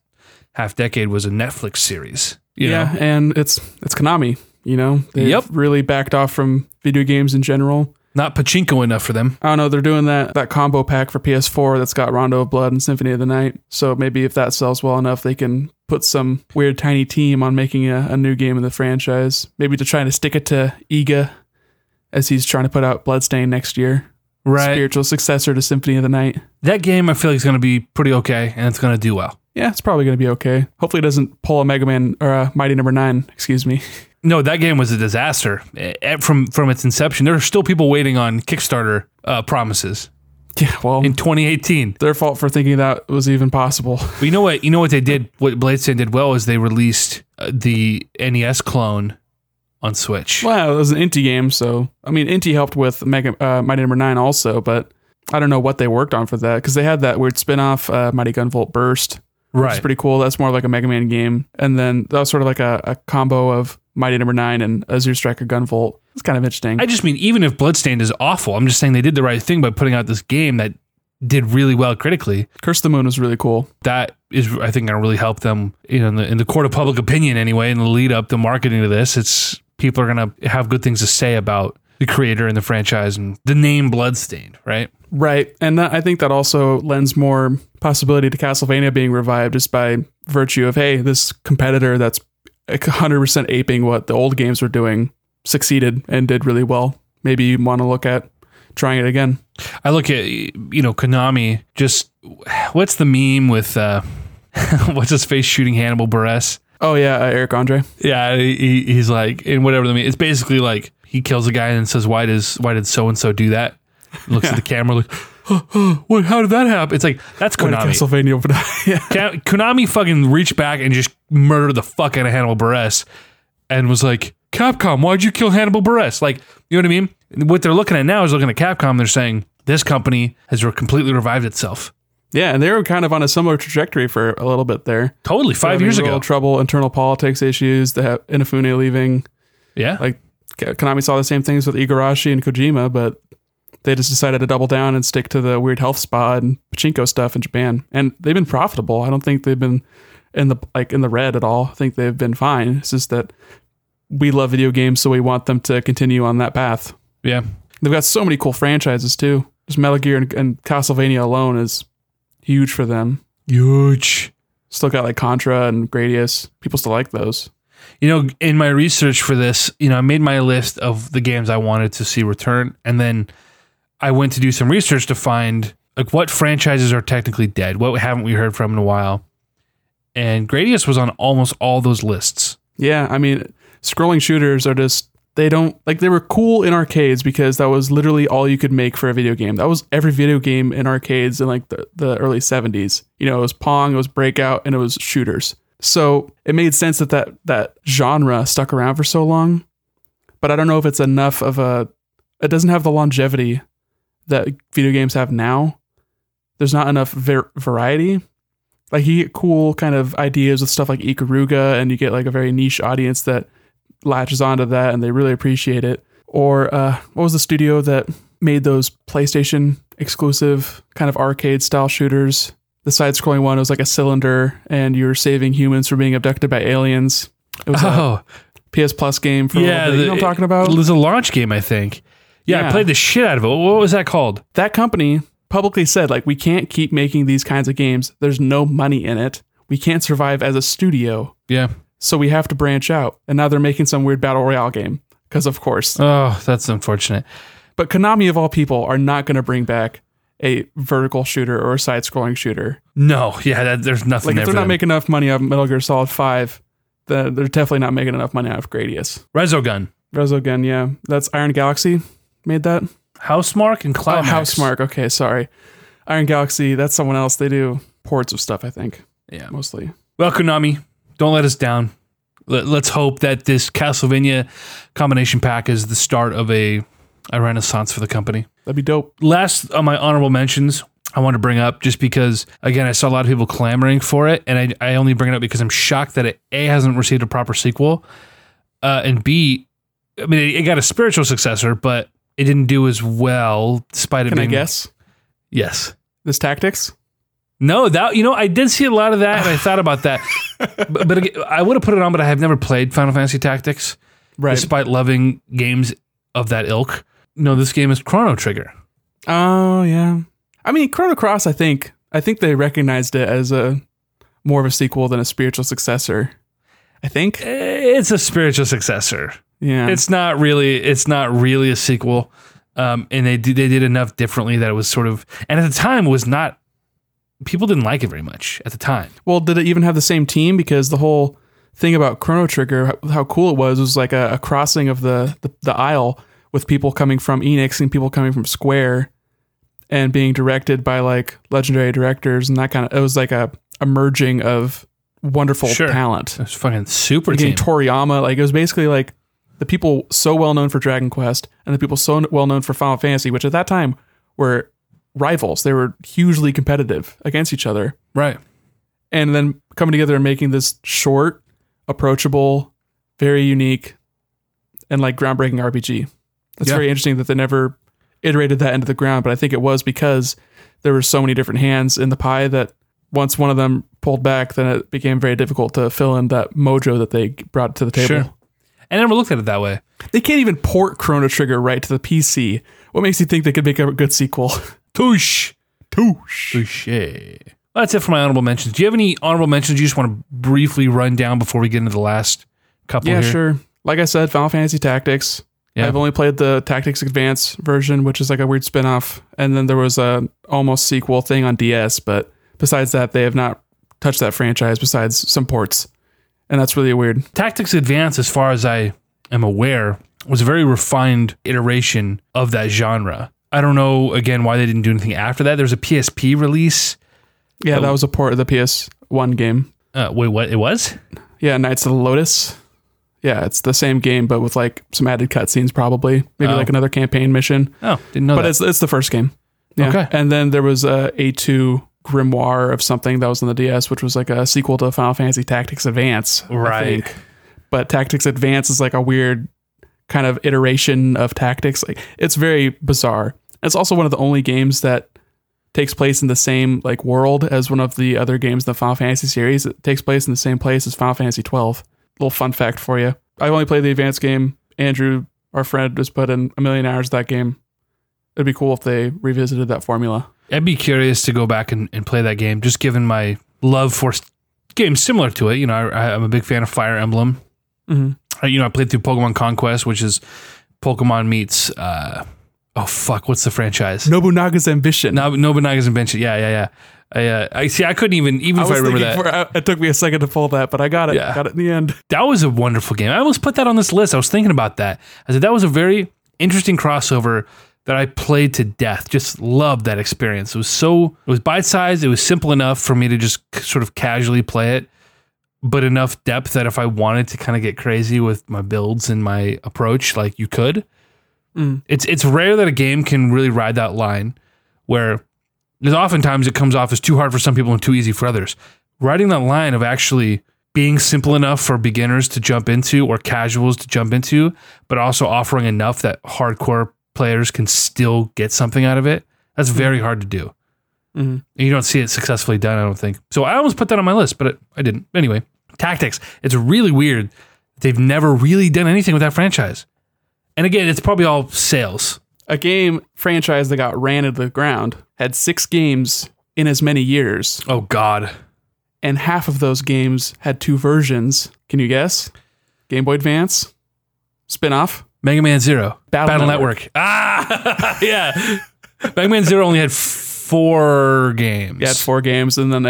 half decade was a Netflix series. You know? And it's Konami, you know. They've really backed off from video games in general. Not pachinko enough for them. I don't know. They're doing that combo pack for PS4 that's got Rondo of Blood and Symphony of the Night. So maybe if that sells well enough, they can put some weird tiny team on making a new game in the franchise. Maybe to try to stick it to Iga as he's trying to put out Bloodstained next year. Right. Spiritual successor to Symphony of the Night. That game I feel like is going to be pretty okay and it's going to do well. Yeah, it's probably going to be okay. Hopefully it doesn't pull a Mega Man or a Mighty Number 9, excuse me. No, that game was a disaster from its inception. There are still people waiting on Kickstarter promises. Yeah, well, in 2018, their fault for thinking that was even possible. But you know what? You know what they did. What Bladestain did well is they released the NES clone on Switch. Well, it was an Inti game, so I mean, Inti helped with Mighty Number 9 also, but I don't know what they worked on for that because they had that weird spinoff, Mighty Gunvolt Burst. Right. Which is pretty cool. That's more like a Mega Man game, and then that was sort of like a combo of Mighty Number 9 and Azure Striker Gunvolt. It's kind of interesting. I just mean, even if Bloodstained is awful, I'm just saying they did the right thing by putting out this game that did really well critically. Curse of the Moon was really cool. That is, I think, going to really help them, you know, in the court of public opinion anyway, in the lead up to marketing to this. It's people are going to have good things to say about the creator and the franchise and the name Bloodstained, right? Right. And I think that also lends more possibility to Castlevania being revived just by virtue of, hey, this competitor that's 100% aping what the old games were doing succeeded and did really well. Maybe you want to look at trying it again. I look at, you know, Konami, just what's the meme with what's his face shooting Hannibal Buress? Oh yeah, Eric Andre. Yeah, he's like, in whatever the meme, it's basically like he kills a guy and says, why did so and so do that? Looks at the camera like, what? How did that happen? It's like, that's Konami. Castlevania, but Konami fucking reached back and just murdered the fuck out of Hannibal Buress and was like, Capcom, why'd you kill Hannibal Buress? Like, you know what I mean? What they're looking at now is looking at Capcom. They're saying this company has completely revived itself. Yeah, and they were kind of on a similar trajectory for a little bit there. Totally, 5 years ago. Trouble, internal politics issues, they have Inafune leaving. Yeah. Like, Konami saw the same things with Igarashi and Kojima, but they just decided to double down and stick to the weird health spa and pachinko stuff in Japan. And they've been profitable. I don't think they've been in the red at all. I think they've been fine. It's just that we love video games, so we want them to continue on that path. Yeah. They've got so many cool franchises too. Just Metal Gear and Castlevania alone is huge for them. Huge. Still got like Contra and Gradius. People still like those. You know, in my research for this, you know, I made my list of the games I wanted to see return, and then I went to do some research to find like what franchises are technically dead. What haven't we heard from in a while? And Gradius was on almost all those lists. Yeah. I mean, scrolling shooters are just, they don't like, they were cool in arcades because that was literally all you could make for a video game. That was every video game in arcades in like the early 70s, you know, it was Pong, it was Breakout, and it was shooters. So it made sense that genre stuck around for so long. but I don't know if it's enough of a, it doesn't have the longevity that video games have now. There's not enough variety. Like, you get cool kind of ideas with stuff like Ikaruga, and you get like a very niche audience that latches onto that and they really appreciate it. Or what was the studio that made those PlayStation exclusive kind of arcade style shooters? The side-scrolling one, it was like a cylinder and you were saving humans from being abducted by aliens. It was a PS Plus game for a little bit. You know what I'm talking about? It was a launch game, I think. Yeah, I played the shit out of it. What was that called? That company publicly said, like, we can't keep making these kinds of games. There's no money in it. We can't survive as a studio. Yeah. So we have to branch out. And now they're making some weird battle royale game. Because, of course. Oh, that's unfortunate. But Konami, of all people, are not going to bring back a vertical shooter or a side-scrolling shooter. No. Yeah, there's nothing like there. If they're not making enough money off Metal Gear Solid 5, then they're definitely not making enough money off Gradius. Resogun, yeah. That's Iron Galaxy made that. Housemarque and Climax. Oh, Housemarque. Okay, sorry. Iron Galaxy, that's someone else. They do ports of stuff, I think. Yeah. Mostly. Well, Konami, don't let us down. Let's hope that this Castlevania combination pack is the start of a renaissance for the company. That'd be dope. Last of my honorable mentions, I want to bring up just because, again, I saw a lot of people clamoring for it, and I only bring it up because I'm shocked that it, A, hasn't received a proper sequel, and B, I mean, it got a spiritual successor, but it didn't do as well, despite it being... Can I guess? Yes. This Tactics? No, that, you know, I did see a lot of that, and I thought about that. But again, I would have put it on, but I have never played Final Fantasy Tactics, right, despite loving games of that ilk. No, this game is Chrono Trigger. Oh, yeah. I mean, Chrono Cross, I think they recognized it as a more of a sequel than a spiritual successor. I think it's a spiritual successor. Yeah, it's not really a sequel. And they did enough differently that it was sort of, and at the time was not. People didn't like it very much at the time. Well, did it even have the same team? Because the whole thing about Chrono Trigger, how cool it was like a crossing of the aisle with people coming from Enix and people coming from Square and being directed by like legendary directors and that kind of, it was like a merging of wonderful talent. It was fucking super team. Toriyama, like it was basically like the people so well known for Dragon Quest and the people so well known for Final Fantasy, which at that time were rivals. They were hugely competitive against each other, right? And then coming together and making this short, approachable, very unique and like groundbreaking RPG. That's very interesting that they never iterated that into the ground, but I think it was because there were so many different hands in the pie that once one of them pulled back, then it became very difficult to fill in that mojo that they brought to the table. Sure. I never looked at it that way. They can't even port Chrono Trigger right to the PC. What makes you think they could make a good sequel? Touche. Well, that's it for my honorable mentions. Do you have any honorable mentions you just want to briefly run down before we get into the last couple here? Yeah, sure. Like I said, Final Fantasy Tactics. Yeah. I've only played the Tactics Advance version, which is like a weird spinoff. And then there was a almost sequel thing on DS. But besides that, they have not touched that franchise besides some ports. And that's really weird. Tactics Advance, as far as I am aware, was a very refined iteration of that genre. I don't know, again, why they didn't do anything after that. There's a PSP release. Yeah, that was a port of the PS1 game. Wait, what? It was? Yeah, Knights of the Lotus. Yeah, it's the same game, but with like some added cutscenes probably. Maybe like another campaign mission. Oh, didn't know that. But it's the first game. Yeah. Okay. And then there was a A2 Grimoire of something that was on the DS, which was like a sequel to Final Fantasy Tactics Advance. Right. I think. But Tactics Advance is like a weird kind of iteration of Tactics. Like, it's very bizarre. It's also one of the only games that takes place in the same like world as one of the other games in the Final Fantasy series. It takes place in the same place as Final Fantasy XII. Little fun fact for you. I've only played the advanced game. Andrew, our friend, has put in a million hours of that game. It'd be cool if they revisited that formula. I'd be curious to go back and play that game, just given my love for games similar to it. You know, I'm a big fan of Fire Emblem. Mm-hmm. You know, I played through Pokemon Conquest, which is Pokemon meets... what's the franchise? Nobunaga's Ambition. Nobunaga's Ambition. Yeah. I see. I couldn't even if I remember that. It took me a second to pull that, but I got it. Yeah. Got it in the end. That was a wonderful game. I almost put that on this list. I was thinking about that. I said that was a very interesting crossover that I played to death. Just loved that experience. It was bite-sized. It was simple enough for me to just sort of casually play it, but enough depth that if I wanted to kind of get crazy with my builds and my approach, like you could. It's rare that a game can really ride that line where there's oftentimes it comes off as too hard for some people and too easy for others. Riding that line of actually being simple enough for beginners to jump into or casuals to jump into, but also offering enough that hardcore players can still get something out of it. That's very hard to do. And you don't see it successfully done, I don't think. So I almost put that on my list, but I didn't. Anyway, Tactics. It's really weird. They've never really done anything with that franchise. And again, it's probably all sales. A game franchise that got ran into the ground had 6 games in as many years. Oh, God. And half of those games had 2 versions. Can you guess? Game Boy Advance? Spinoff? Mega Man Zero. Battle Network. Ah! Yeah. Mega Man Zero only had 4 games. Yeah, 4 games, and then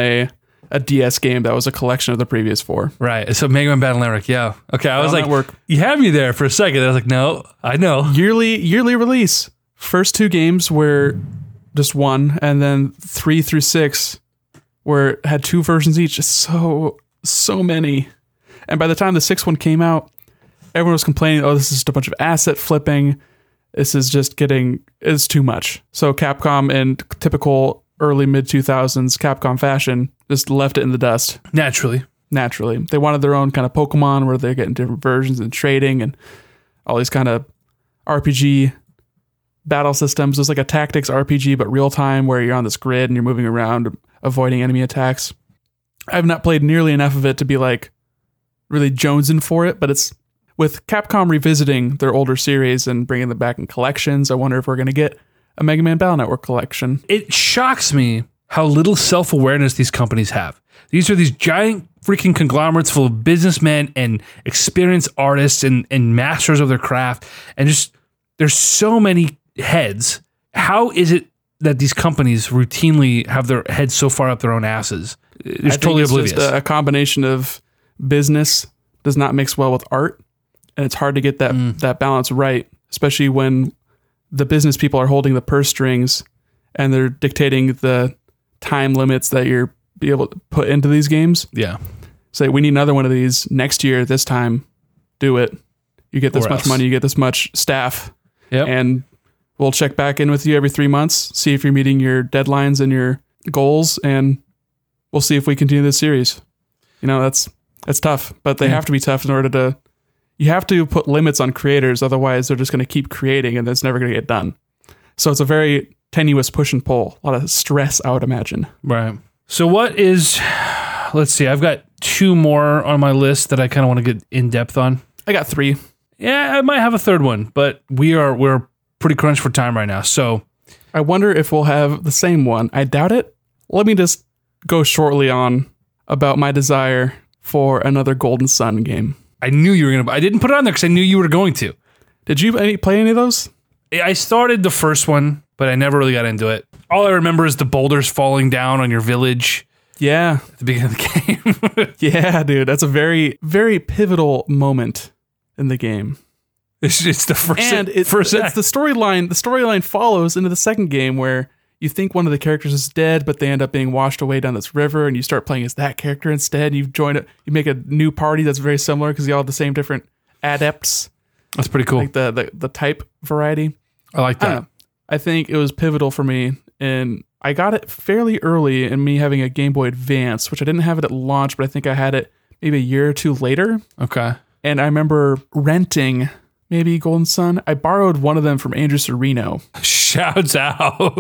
a DS game that was a collection of the previous 4. Right. So Mega Man Battle Network. Yeah. Okay. I was like, you had me there for a second. I was like, no, I know. Yearly release. First 2 games were just one, and then 3 through 6 had 2 versions each. So many. And by the time the 6th one came out, everyone was complaining, oh, this is just a bunch of asset flipping. This is just it's too much. So Capcom, in typical early mid 2000s Capcom fashion, just left it in the dust. Naturally. They wanted their own kind of Pokemon where they're getting different versions and trading and all these kind of RPG battle systems. It's like a tactics RPG, but real time, where you're on this grid and you're moving around, avoiding enemy attacks. I've not played nearly enough of it to be like really jonesing for it, but it's with Capcom revisiting their older series and bringing them back in collections. I wonder if we're going to get a Mega Man Battle Network collection. It shocks me how little self-awareness these companies have. These are these giant freaking conglomerates full of businessmen and experienced artists and masters of their craft. And just, there's so many heads. How is it that these companies routinely have their heads so far up their own asses? It's totally oblivious. Just a combination of business does not mix well with art. And it's hard to get that balance right, especially when the business people are holding the purse strings and they're dictating the time limits that you're be able to put into these games. Yeah. Say, we need another one of these next year, this time, do it. You get this much money, you get this much staff. Yep. And we'll check back in with you every 3 months, see if you're meeting your deadlines and your goals, and we'll see if we continue this series. You know, that's tough, but they have to be tough in order to... You have to put limits on creators, otherwise they're just going to keep creating and it's never going to get done. So it's a very tenuous push and pull. A lot of stress, I would imagine. Right. So let's see, I've got 2 more on my list that I kind of want to get in depth on. I got 3. Yeah, I might have a third one, but we're pretty crunched for time right now. So I wonder if we'll have the same one. I doubt it. Let me just go shortly on about my desire for another Golden Sun game. I knew you were going to... I didn't put it on there because I knew you were going to. Did you play any of those? I started the first one, but I never really got into it. All I remember is the boulders falling down on your village. Yeah. At the beginning of the game. Yeah, dude. That's a very, very pivotal moment in the game. It's the first... And it's the storyline. The storyline follows into the second game where you think one of the characters is dead, but they end up being washed away down this river, and you start playing as that character instead. You join it, you make a new party that's very similar because you all have the same different adepts. That's pretty cool. Like the type variety. I like that. I think it was pivotal for me, and I got it fairly early in me having a Game Boy Advance, which I didn't have it at launch, but I think I had it maybe a year or 2 later. Okay. And I remember renting... Maybe Golden Sun. I borrowed one of them from Andrew Serino. Shouts out.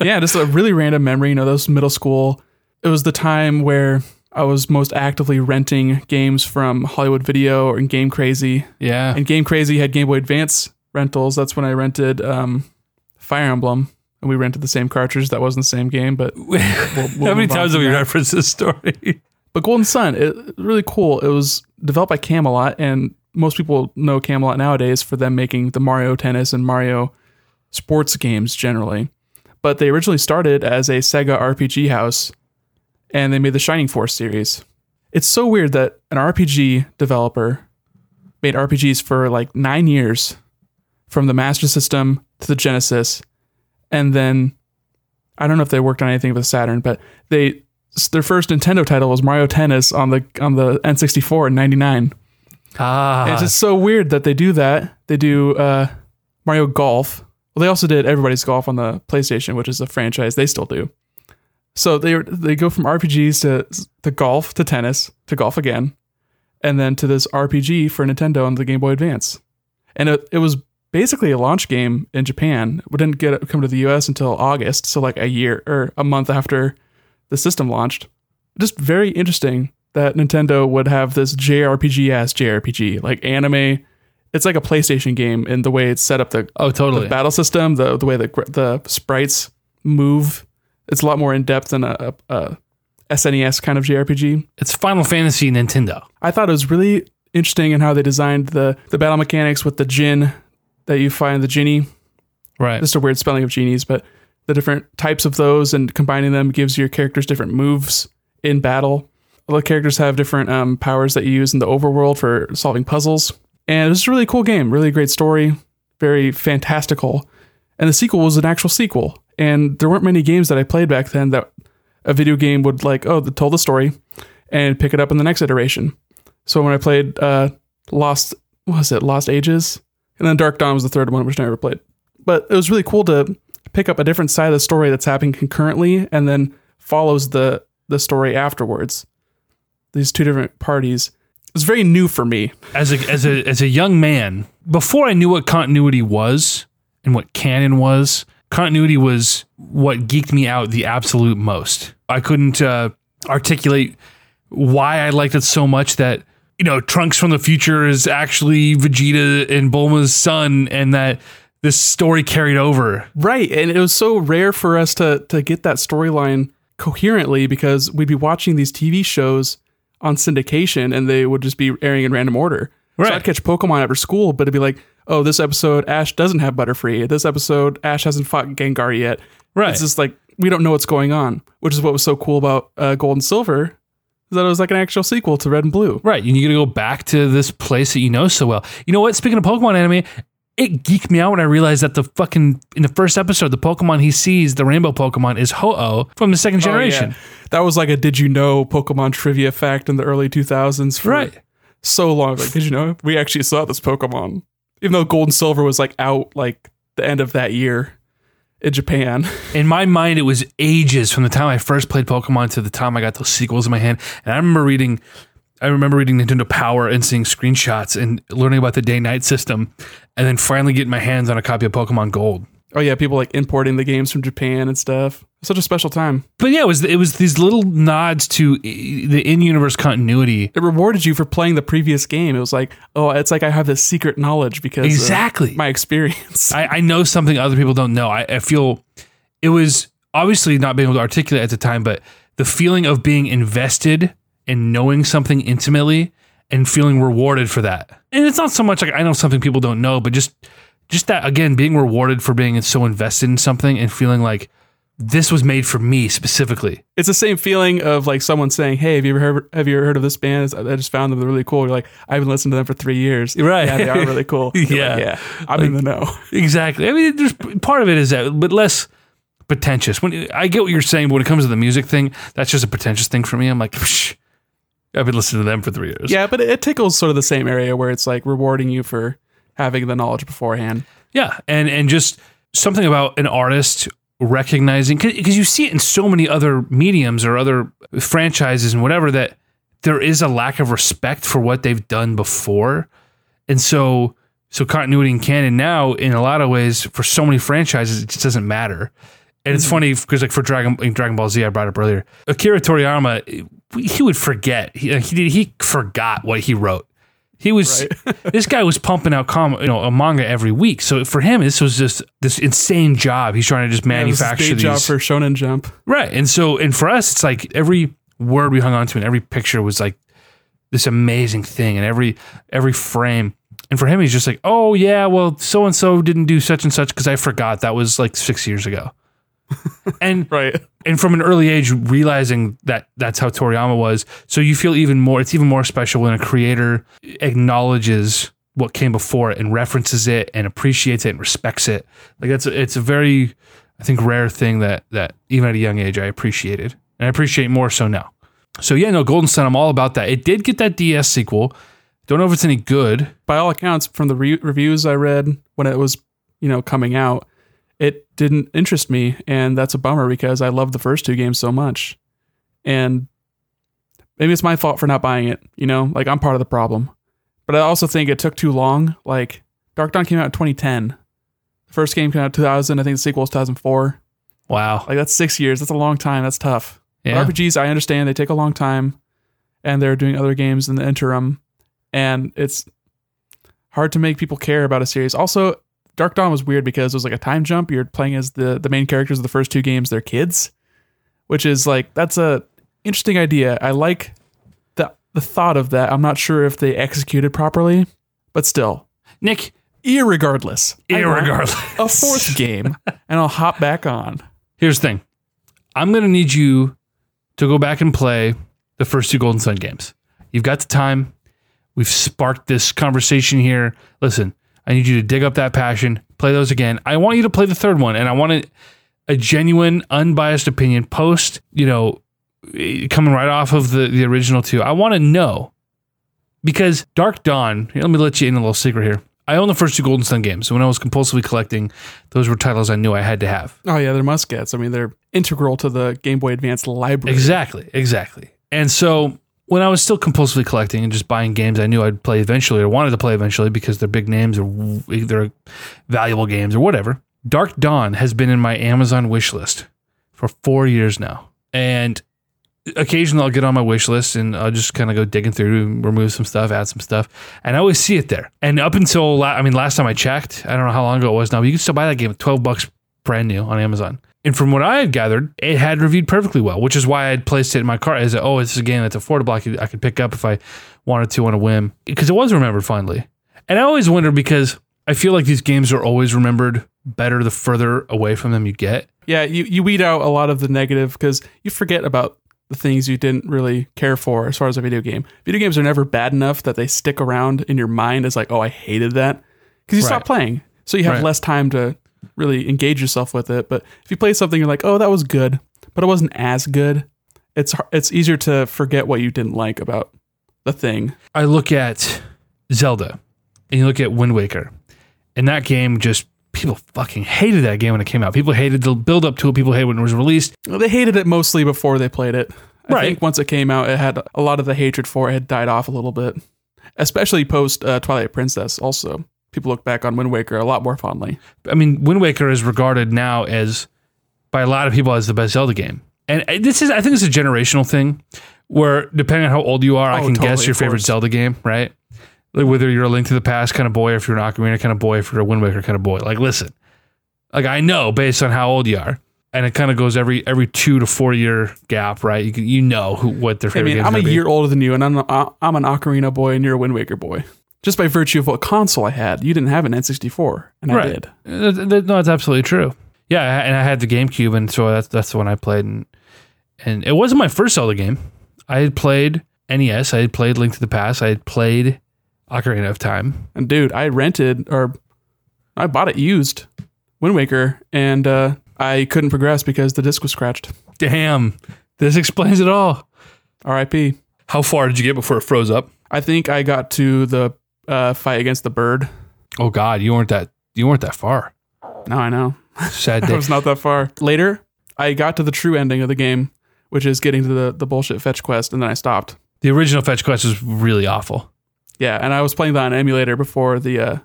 Yeah, just a really random memory. You know, those middle school. It was the time where I was most actively renting games from Hollywood Video or Game Crazy. Yeah. And Game Crazy had Game Boy Advance rentals. That's when I rented Fire Emblem. And we rented the same cartridge. That wasn't the same game, but... How many times have we referenced this story? But Golden Sun, it really cool. It was developed by Camelot, and most people know Camelot nowadays for them making the Mario Tennis and Mario sports games generally. But they originally started as a Sega RPG house, and they made the Shining Force series. It's so weird that an RPG developer made RPGs for like 9 years, from the Master System to the Genesis. And then I don't know if they worked on anything with Saturn, but they their first Nintendo title was Mario Tennis on the N64 in '99. And it's just so weird that they do that. They do Mario Golf. Well, they also did Everybody's Golf on the PlayStation, which is a franchise they still do. So they go from RPGs to golf to tennis to golf again, and then to this RPG for Nintendo on the Game Boy Advance. And it was basically a launch game in Japan. We didn't get it come to the US until August, so like a year or a month after the system launched. Just very interesting that Nintendo would have this JRPG, like anime. It's like a PlayStation game in the way it's set up, the battle system, the way the sprites move. It's a lot more in depth than a SNES kind of JRPG. It's Final Fantasy Nintendo. I thought it was really interesting in how they designed the battle mechanics with the djinn that you find, the genie. Right. Just a weird spelling of genies, but the different types of those and combining them gives your characters different moves in battle. All the characters have different powers that you use in the overworld for solving puzzles. And it was a really cool game, really great story, very fantastical. And the sequel was an actual sequel. And there weren't many games that I played back then that a video game would tell the story and pick it up in the next iteration. So when I played Lost Ages? And then Dark Dawn was the third one, which I never played. But it was really cool to pick up a different side of the story that's happening concurrently and then follows the story afterwards. These two different parties. It was very new for me. As a young man, before I knew what continuity was and what canon was, continuity was what geeked me out the absolute most. I couldn't articulate why I liked it so much that, you know, Trunks from the future is actually Vegeta and Bulma's son, and that this story carried over. Right. And it was so rare for us to get that storyline coherently, because we'd be watching these TV shows on syndication and they would just be airing in random order. Right. So I'd catch Pokemon after school, but it'd be like, oh, this episode, Ash doesn't have Butterfree. This episode, Ash hasn't fought Gengar yet. Right. It's just like, we don't know what's going on, which is what was so cool about Gold and Silver. That it was like an actual sequel to Red and Blue. Right. And you gotta go back to this place that you know so well. You know what? Speaking of Pokemon anime, it geeked me out when I realized that in the first episode, the Pokemon he sees, the rainbow Pokemon, is Ho-Oh from the second generation. Oh, yeah. That was like a did you know Pokemon trivia fact in the early 2000s for so long. Like, did you know we actually saw this Pokemon? Even though Gold and Silver was like out like the end of that year in Japan. In my mind, it was ages from the time I first played Pokemon to the time I got those sequels in my hand. And I remember reading Nintendo Power and seeing screenshots and learning about the day-night system, and then finally getting my hands on a copy of Pokemon Gold. Oh yeah, people like importing the games from Japan and stuff. Such a special time. But yeah, it was these little nods to the in-universe continuity. It rewarded you for playing the previous game. It was like, oh, it's like I have this secret knowledge because of my experience. I know something other people don't know. I feel it was obviously not being able to articulate at the time, but the feeling of being invested and knowing something intimately and feeling rewarded for that. And it's not so much like I know something people don't know, but just that, again, being rewarded for being so invested in something and feeling like this was made for me specifically. It's the same feeling of like someone saying, hey, have you ever heard of this band? I just found them. They're really cool. You're like, I haven't listened to them for 3 years. Right. Yeah, they are really cool. Yeah. Like, yeah. I'm in the know. Exactly. I mean, there's part of it is that, but less pretentious. When I get what you're saying, but when it comes to the music thing, that's just a pretentious thing for me. I'm like, psh, I've been listening to them for 3 years. Yeah, but it tickles sort of the same area where it's like rewarding you for having the knowledge beforehand. Yeah, and just something about an artist recognizing, because you see it in so many other mediums or other franchises and whatever, that there is a lack of respect for what they've done before. And so continuity and canon now, in a lot of ways, for so many franchises, it just doesn't matter. And it's funny because, like, for Dragon Ball Z, I brought up earlier, Akira Toriyama, he would forget. He forgot what he wrote. He was this guy was pumping out a manga every week. So for him, this was just this insane job. He's trying to just manufacture it was his job for Shonen Jump, right? And for us, it's like every word we hung on to and every picture was like this amazing thing, and every frame. And for him, he's just like, oh yeah, well, so and so didn't do such and such because I forgot that was like 6 years ago. And and from an early age, realizing that that's how Toriyama was, so you feel even more. It's even more special when a creator acknowledges what came before it and references it and appreciates it and respects it. Like it's a very, I think, rare thing that even at a young age I appreciated. and I appreciate more so now. So yeah, no, Golden Sun, I'm all about that. It did get that DS sequel. Don't know if it's any good. By all accounts, from the reviews I read when it was, you know, coming out, it didn't interest me, and that's a bummer because I loved the first two games so much. And maybe it's my fault for not buying it, you know? Like, I'm part of the problem. But I also think it took too long. Like, Dark Dawn came out in 2010. The first game came out in 2000. I think the sequel was 2004. Wow. Like, that's 6 years. That's a long time. That's tough. Yeah. RPGs, I understand, they take a long time, and they're doing other games in the interim, and it's hard to make people care about a series. Also, Dark Dawn was weird because it was like a time jump. You're playing as the main characters of the first two games, they're kids, which is like, that's a interesting idea. I like the thought of that. I'm not sure if they executed properly, but still. Nick, irregardless. A fourth game, and I'll hop back on. Here's the thing. I'm going to need you to go back and play the first two Golden Sun games. You've got the time. We've sparked this conversation here. Listen, I need you to dig up that passion, play those again. I want you to play the third one, and I want a genuine, unbiased opinion post, you know, coming right off of the original two. I want to know, because Dark Dawn, let me let you in a little secret here. I own the first two Golden Sun games, so when I was compulsively collecting, those were titles I knew I had to have. Oh yeah, they're must-gets. I mean, they're integral to the Game Boy Advance library. Exactly. And so when I was still compulsively collecting and just buying games I knew I'd play eventually or wanted to play eventually because they're big names or they're valuable games or whatever, Dark Dawn has been in my Amazon wish list for 4 years now. And occasionally I'll get on my wish list and I'll just kind of go digging through, remove some stuff, add some stuff. And I always see it there. And up until, last time I checked, I don't know how long ago it was now, but you can still buy that game at $12 brand new on Amazon. And from what I had gathered, it had reviewed perfectly well, which is why I had placed it in my cart as, it's a game that's affordable. I could pick up if I wanted to on a whim, because it was remembered fondly. And I always wonder, because I feel like these games are always remembered better the further away from them you get. Yeah, you weed out a lot of the negative because you forget about the things you didn't really care for as far as a video game. Video games are never bad enough that they stick around in your mind as like, oh, I hated that, because you stop playing. So you have less time to really engage yourself with it. But if you play something, you're like, oh, that was good, but it wasn't as good. It's easier to forget what you didn't like about the thing. I look at Zelda, and you look at Wind Waker, and that game, just people fucking hated that game when it came out. People hated the build up to it. People hated when it was released. Well, they hated it mostly before they played it. I think once it came out, it had a lot of the hatred for it had died off a little bit, especially post Twilight Princess also. People look back on Wind Waker a lot more fondly. I mean, Wind Waker is regarded now as, by a lot of people, as the best Zelda game. And I think this is a generational thing where, depending on how old you are, I can guess your favorite Zelda game, right? Like, whether you're a Link to the Past kind of boy, or if you're an Ocarina kind of boy, if you're a Wind Waker kind of boy. Like, listen, like, I know based on how old you are. And it kind of goes every 2 to 4 year gap, right? You know what their favorite game is. I mean, I'm a year older than you, and I'm an Ocarina boy, and you're a Wind Waker boy. Just by virtue of what console I had. You didn't have an N64, and I did. No, that's absolutely true. Yeah, and I had the GameCube, and so that's the one I played. And it wasn't my first Zelda game. I had played NES. I had played Link to the Past. I had played Ocarina of Time. And dude, I bought it used, Wind Waker, and I couldn't progress because the disc was scratched. Damn, this explains it all. R.I.P. How far did you get before it froze up? I think I got to the fight against the bird. Oh God, you weren't that far. No, I know. Sad day. I was not that far. Later, I got to the true ending of the game, which is getting to the bullshit fetch quest, and then I stopped. The original fetch quest was really awful. Yeah, and I was playing that on an emulator before the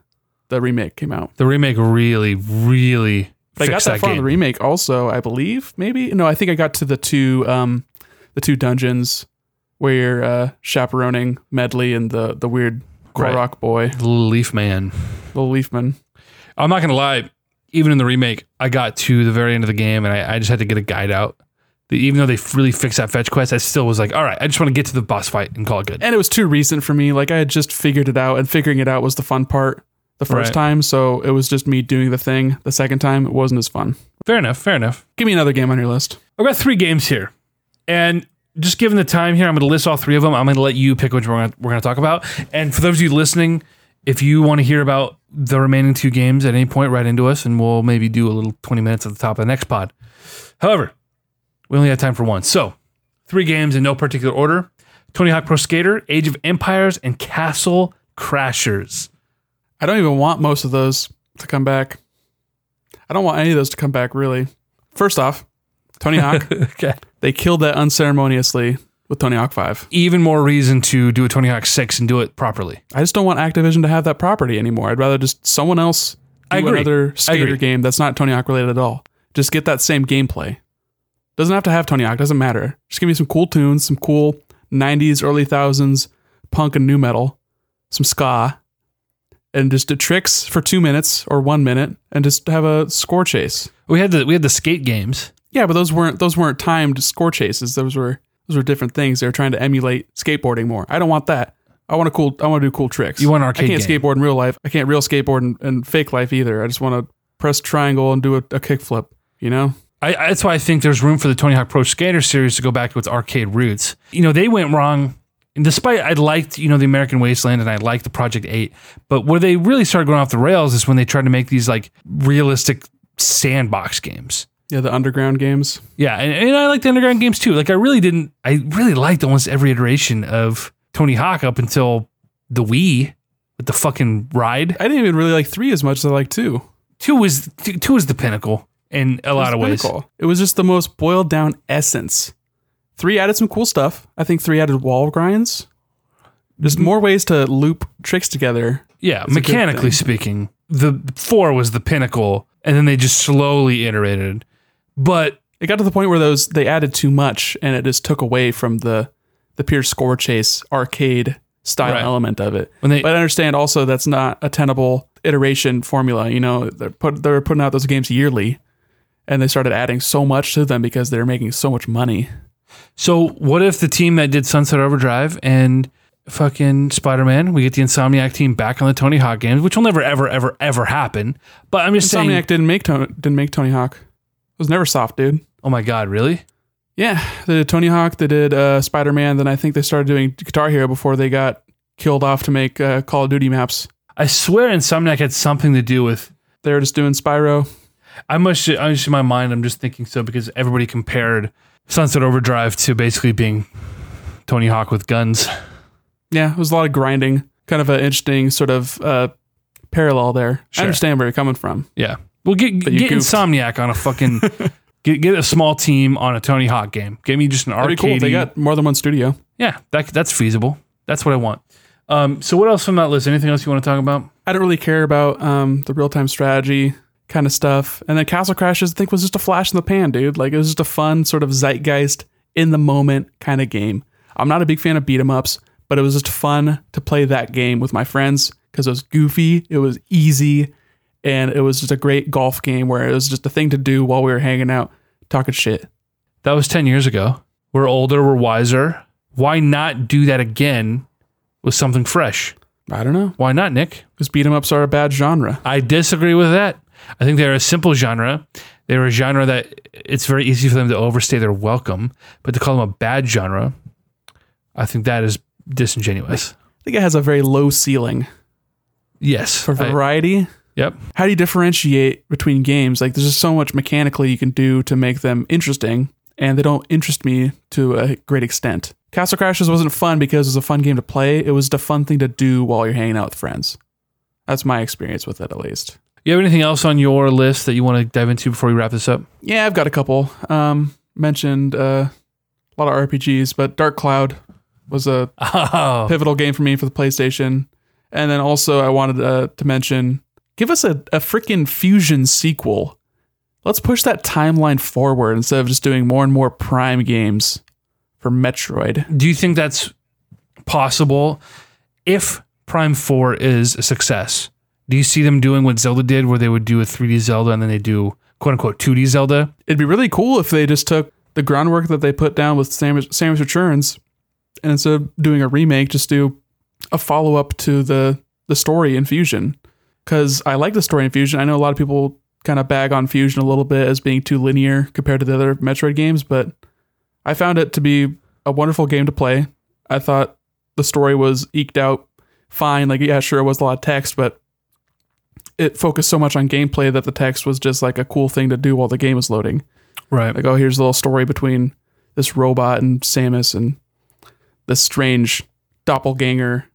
remake came out. The remake really, really fixed that game. I got that far in the remake also, I believe, maybe? No, I think I got to the two dungeons where you're chaperoning Medley and the weird Korok boy. Little Leafman. I'm not going to lie. Even in the remake, I got to the very end of the game, and I just had to get a guide out. Even though they really fixed that fetch quest, I still was like, all right, I just want to get to the boss fight and call it good. And it was too recent for me. Like, I had just figured it out, and figuring it out was the fun part the first time. So it was just me doing the thing. The second time, it wasn't as fun. Fair enough. Give me another game on your list. I've got three games here. And just given the time here, I'm going to list all three of them. I'm going to let you pick which one we're going to talk about. And for those of you listening, if you want to hear about the remaining two games at any point, write into us, and we'll maybe do a little 20 minutes at the top of the next pod. However, we only have time for one. So Three games in no particular order: Tony Hawk Pro Skater, Age of Empires, and Castle Crashers. I don't even want most of those to come back. I don't want any of those to come back, really. First off, Tony Hawk. Okay. They killed that unceremoniously with Tony Hawk 5. Even more reason to do a Tony Hawk 6 and do it properly. I just don't want Activision to have that property anymore. I'd rather just someone else do another skater game that's not Tony Hawk related at all. Just get that same gameplay. Doesn't have to have Tony Hawk. Doesn't matter. Just give me some cool tunes, some cool 90s, early 1000s punk and new metal, some ska, and just do tricks for 2 minutes or 1 minute and just have a score chase. We had the skate games. Yeah, but those weren't timed score chases. Those were different things. They were trying to emulate skateboarding more. I don't want that. I want to do cool tricks. You want an arcade game. I can't skateboard in real life. I can't real skateboard in fake life either. I just want to press triangle and do a kickflip, you know? That's why I think there's room for the Tony Hawk Pro Skater series to go back to its arcade roots. You know, they went wrong. And despite I liked, you know, the American Wasteland and I liked the Project 8, but where they really started going off the rails is when they tried to make these like realistic sandbox games. Yeah, the underground games. Yeah, and I like the underground games too. Like I really liked almost every iteration of Tony Hawk up until the Wii with the fucking ride. I didn't even really like 3 as much as I liked 2. 2 was the pinnacle in a lot of ways. It was just the most boiled down essence. 3 added some cool stuff. I think 3 added wall grinds. Just more ways to loop tricks together. Yeah, mechanically speaking, the 4 was the pinnacle, and then they just slowly iterated. But it got to the point where they added too much, and it just took away from the pure score chase arcade style element of it. But I understand also that's not a tenable iteration formula. You know, they're putting out those games yearly, and they started adding so much to them because they're making so much money. So what if the team that did Sunset Overdrive and fucking Spider-Man, we get the Insomniac team back on the Tony Hawk games, which will never, ever, ever, ever happen. But I'm just saying... Insomniac didn't make Tony Hawk. It was NeverSoft, dude. Oh my God, really? Yeah, they did Tony Hawk, they did Spider-Man, then I think they started doing Guitar Hero before they got killed off to make Call of Duty maps. I swear Insomniac had something to do with... They were just doing Spyro. In my mind, I'm just thinking so because everybody compared Sunset Overdrive to basically being Tony Hawk with guns. Yeah, it was a lot of grinding. Kind of an interesting sort of parallel there. Sure. I understand where you're coming from. Yeah. Well, get Insomniac on a fucking... get a small team on a Tony Hawk game. Give me just an arcade. Cool. They got more than one studio. Yeah, that's feasible. That's what I want. So what else from that list? Anything else you want to talk about? I don't really care about the real-time strategy kind of stuff. And then Castle Crashers, I think, was just a flash in the pan, dude. Like, it was just a fun sort of zeitgeist in the moment kind of game. I'm not a big fan of beat-em-ups, but it was just fun to play that game with my friends because it was goofy, it was easy, and it was just a great golf game where it was just a thing to do while we were hanging out talking shit. That was 10 years ago. We're older, we're wiser. Why not do that again with something fresh? I don't know. Why not, Nick? Because beat-em-ups are a bad genre. I disagree with that. I think they're a simple genre. They're a genre that it's very easy for them to overstay their welcome, but to call them a bad genre, I think that is disingenuous. I think it has a very low ceiling. Yes. For variety. Yep. How do you differentiate between games? Like, there's just so much mechanically you can do to make them interesting, and they don't interest me to a great extent. Castle Crashers wasn't fun because it was a fun game to play. It was the fun thing to do while you're hanging out with friends. That's my experience with it, at least. You have anything else on your list that you want to dive into before we wrap this up? Yeah, I've got a couple. Mentioned a lot of RPGs, but Dark Cloud was a pivotal game for me for the PlayStation. And then also I wanted to mention, give us a freaking Fusion sequel. Let's push that timeline forward instead of just doing more and more Prime games for Metroid. Do you think that's possible if Prime 4 is a success? Do you see them doing what Zelda did, where they would do a 3D Zelda and then they do quote-unquote 2D Zelda? It'd be really cool if they just took the groundwork that they put down with Samus Returns and instead of doing a remake, just do a follow-up to the story in Fusion. Because I like the story in Fusion. I know a lot of people kind of bag on Fusion a little bit as being too linear compared to the other Metroid games, but I found it to be a wonderful game to play. I thought the story was eked out fine. Like, yeah, sure, it was a lot of text, but it focused so much on gameplay that the text was just like a cool thing to do while the game was loading. Right. Like, oh, here's a little story between this robot and Samus and this strange doppelganger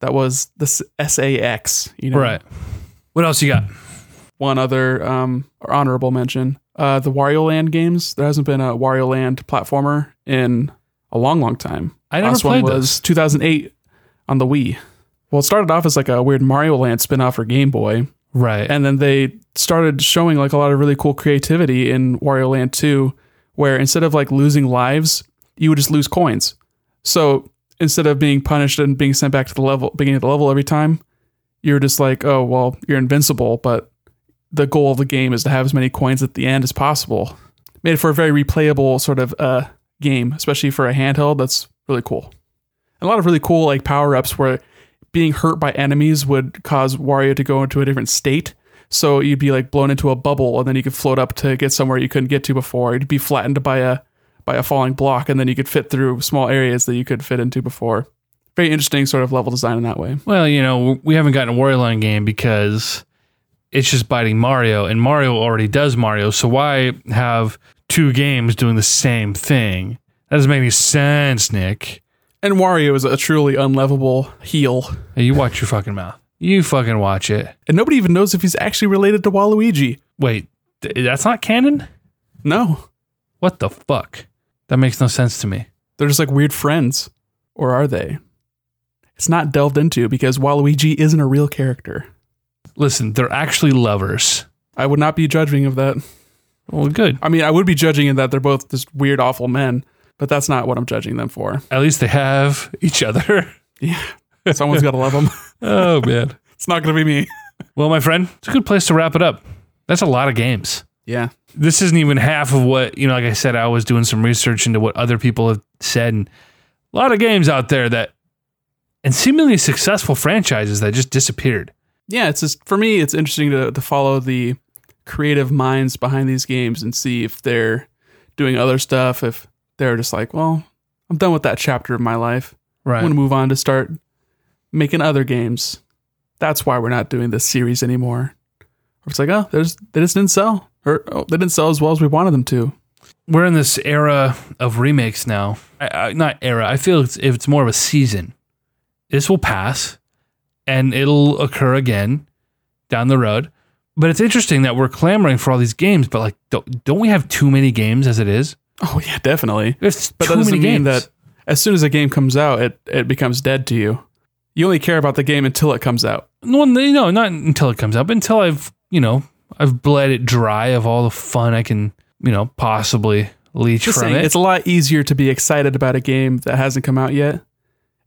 that was the SAX, you know? Right. What else you got? One other honorable mention. The Wario Land games. There hasn't been a Wario Land platformer in a long, long time. I never played this. Last one was 2008 on the Wii. Well, it started off as like a weird Mario Land spinoff for Game Boy. Right. And then they started showing like a lot of really cool creativity in Wario Land 2, where instead of like losing lives, you would just lose coins. So instead of being punished and being sent back to the level, beginning of the level every time, you're just like, oh, well, you're invincible, but the goal of the game is to have as many coins at the end as possible. Made it for a very replayable sort of game, especially for a handheld. That's really cool. And a lot of really cool like power-ups where being hurt by enemies would cause Wario to go into a different state. So you'd be like blown into a bubble and then you could float up to get somewhere you couldn't get to before. You'd be flattened by a falling block and then you could fit through small areas that you could fit into before. Very interesting sort of level design in that way. Well, you know, we haven't gotten a Wario Land game because it's just biting Mario, and Mario already does Mario. So why have two games doing the same thing? That doesn't make any sense, Nick. And Wario is a truly unlovable heel. Hey, you watch your fucking mouth. You fucking watch it. And nobody even knows if he's actually related to Waluigi. Wait, that's not canon? No. What the fuck? That makes no sense to me. They're just like weird friends. Or are they? It's not delved into because Waluigi isn't a real character. Listen, they're actually lovers. I would not be judging of that. Well, good. I mean, I would be judging in that they're both just weird, awful men, but that's not what I'm judging them for. At least they have each other. Yeah. Someone's got to love them. Oh, man. It's not going to be me. Well, my friend, it's a good place to wrap it up. That's a lot of games. Yeah. This isn't even half of what, you know, like I said, I was doing some research into what other people have said, and a lot of games out there and seemingly successful franchises that just disappeared. Yeah, it's just, for me, it's interesting to follow the creative minds behind these games and see if they're doing other stuff, if they're just like, well, I'm done with that chapter of my life. Right. I want to move on to start making other games. That's why we're not doing this series anymore. It's like, oh, they just didn't sell. Or oh, they didn't sell as well as we wanted them to. We're in this era of remakes now. I feel it's more of a season. This will pass. And it'll occur again down the road. But it's interesting that we're clamoring for all these games, but like, don't we have too many games as it is? Oh, yeah, definitely. But that doesn't mean that as soon as a game comes out, it becomes dead to you. You only care about the game until it comes out. Well, no, not until it comes out, but until I've bled it dry of all the fun I can, possibly leech from it. It's a lot easier to be excited about a game that hasn't come out yet.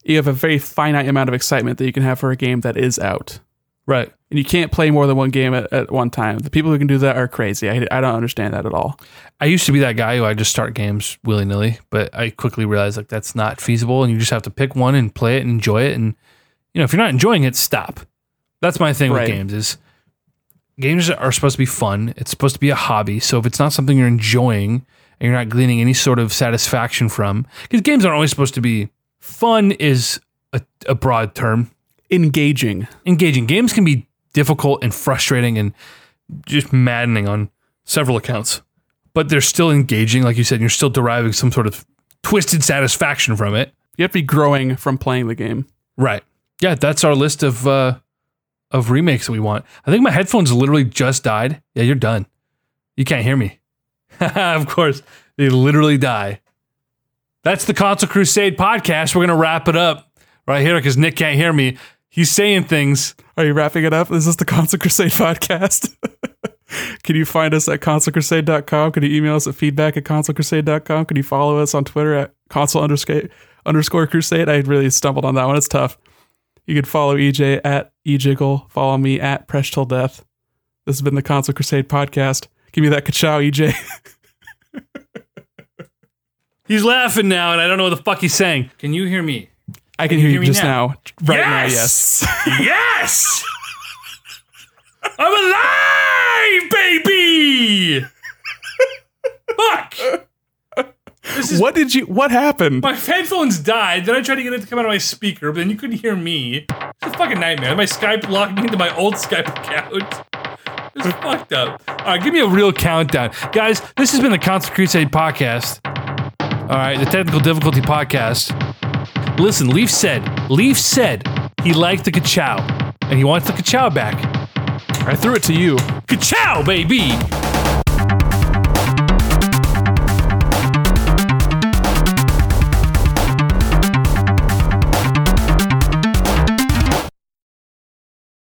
You have a very finite amount of excitement that you can have for a game that is out. Right. And you can't play more than one game at one time. The people who can do that are crazy. I don't understand that at all. I used to be that guy who I just start games willy-nilly, but I quickly realized like that's not feasible and you just have to pick one and play it and enjoy it. And if you're not enjoying it, stop. That's my thing with games is games are supposed to be fun. It's supposed to be a hobby. So if it's not something you're enjoying and you're not gleaning any sort of satisfaction from, because games aren't always supposed to be fun is a broad term. Engaging. Games can be difficult and frustrating and just maddening on several accounts. But they're still engaging, like you said, and you're still deriving some sort of twisted satisfaction from it. You have to be growing from playing the game. Right. Yeah, that's our list of remakes that we want. I think my headphones literally just died. Yeah, you're done. You can't hear me. Of course, they literally die. That's the Console Crusade podcast. We're going to wrap it up right here because Nick can't hear me. He's saying things. Are you wrapping it up? Is this the Console Crusade podcast? Can you find us at consolecrusade.com? Can you email us at feedback@consolecrusade.com? Can you follow us on Twitter at console_crusade? I really stumbled on that one. It's tough. You can follow EJ at ejiggle. Follow me at Presh Till Death. This has been the Console Crusade podcast. Give me that ka-chow, EJ. He's laughing now, and I don't know what the fuck he's saying. Can you hear me? I can hear you just now. Right now, yes. Yes! I'm alive, baby! Fuck! What happened? My headphones died, then I tried to get it to come out of my speaker, but then you couldn't hear me. It's a fucking nightmare. My Skype locked me into my old Skype account. It's fucked up. All right, give me a real countdown. Guys, this has been the Console Crusade podcast. All right, the Technical Difficulty Podcast. Listen, Leaf said he liked the ka-chow, and he wants the ka-chow back. I threw it to you. Ka-chow, baby!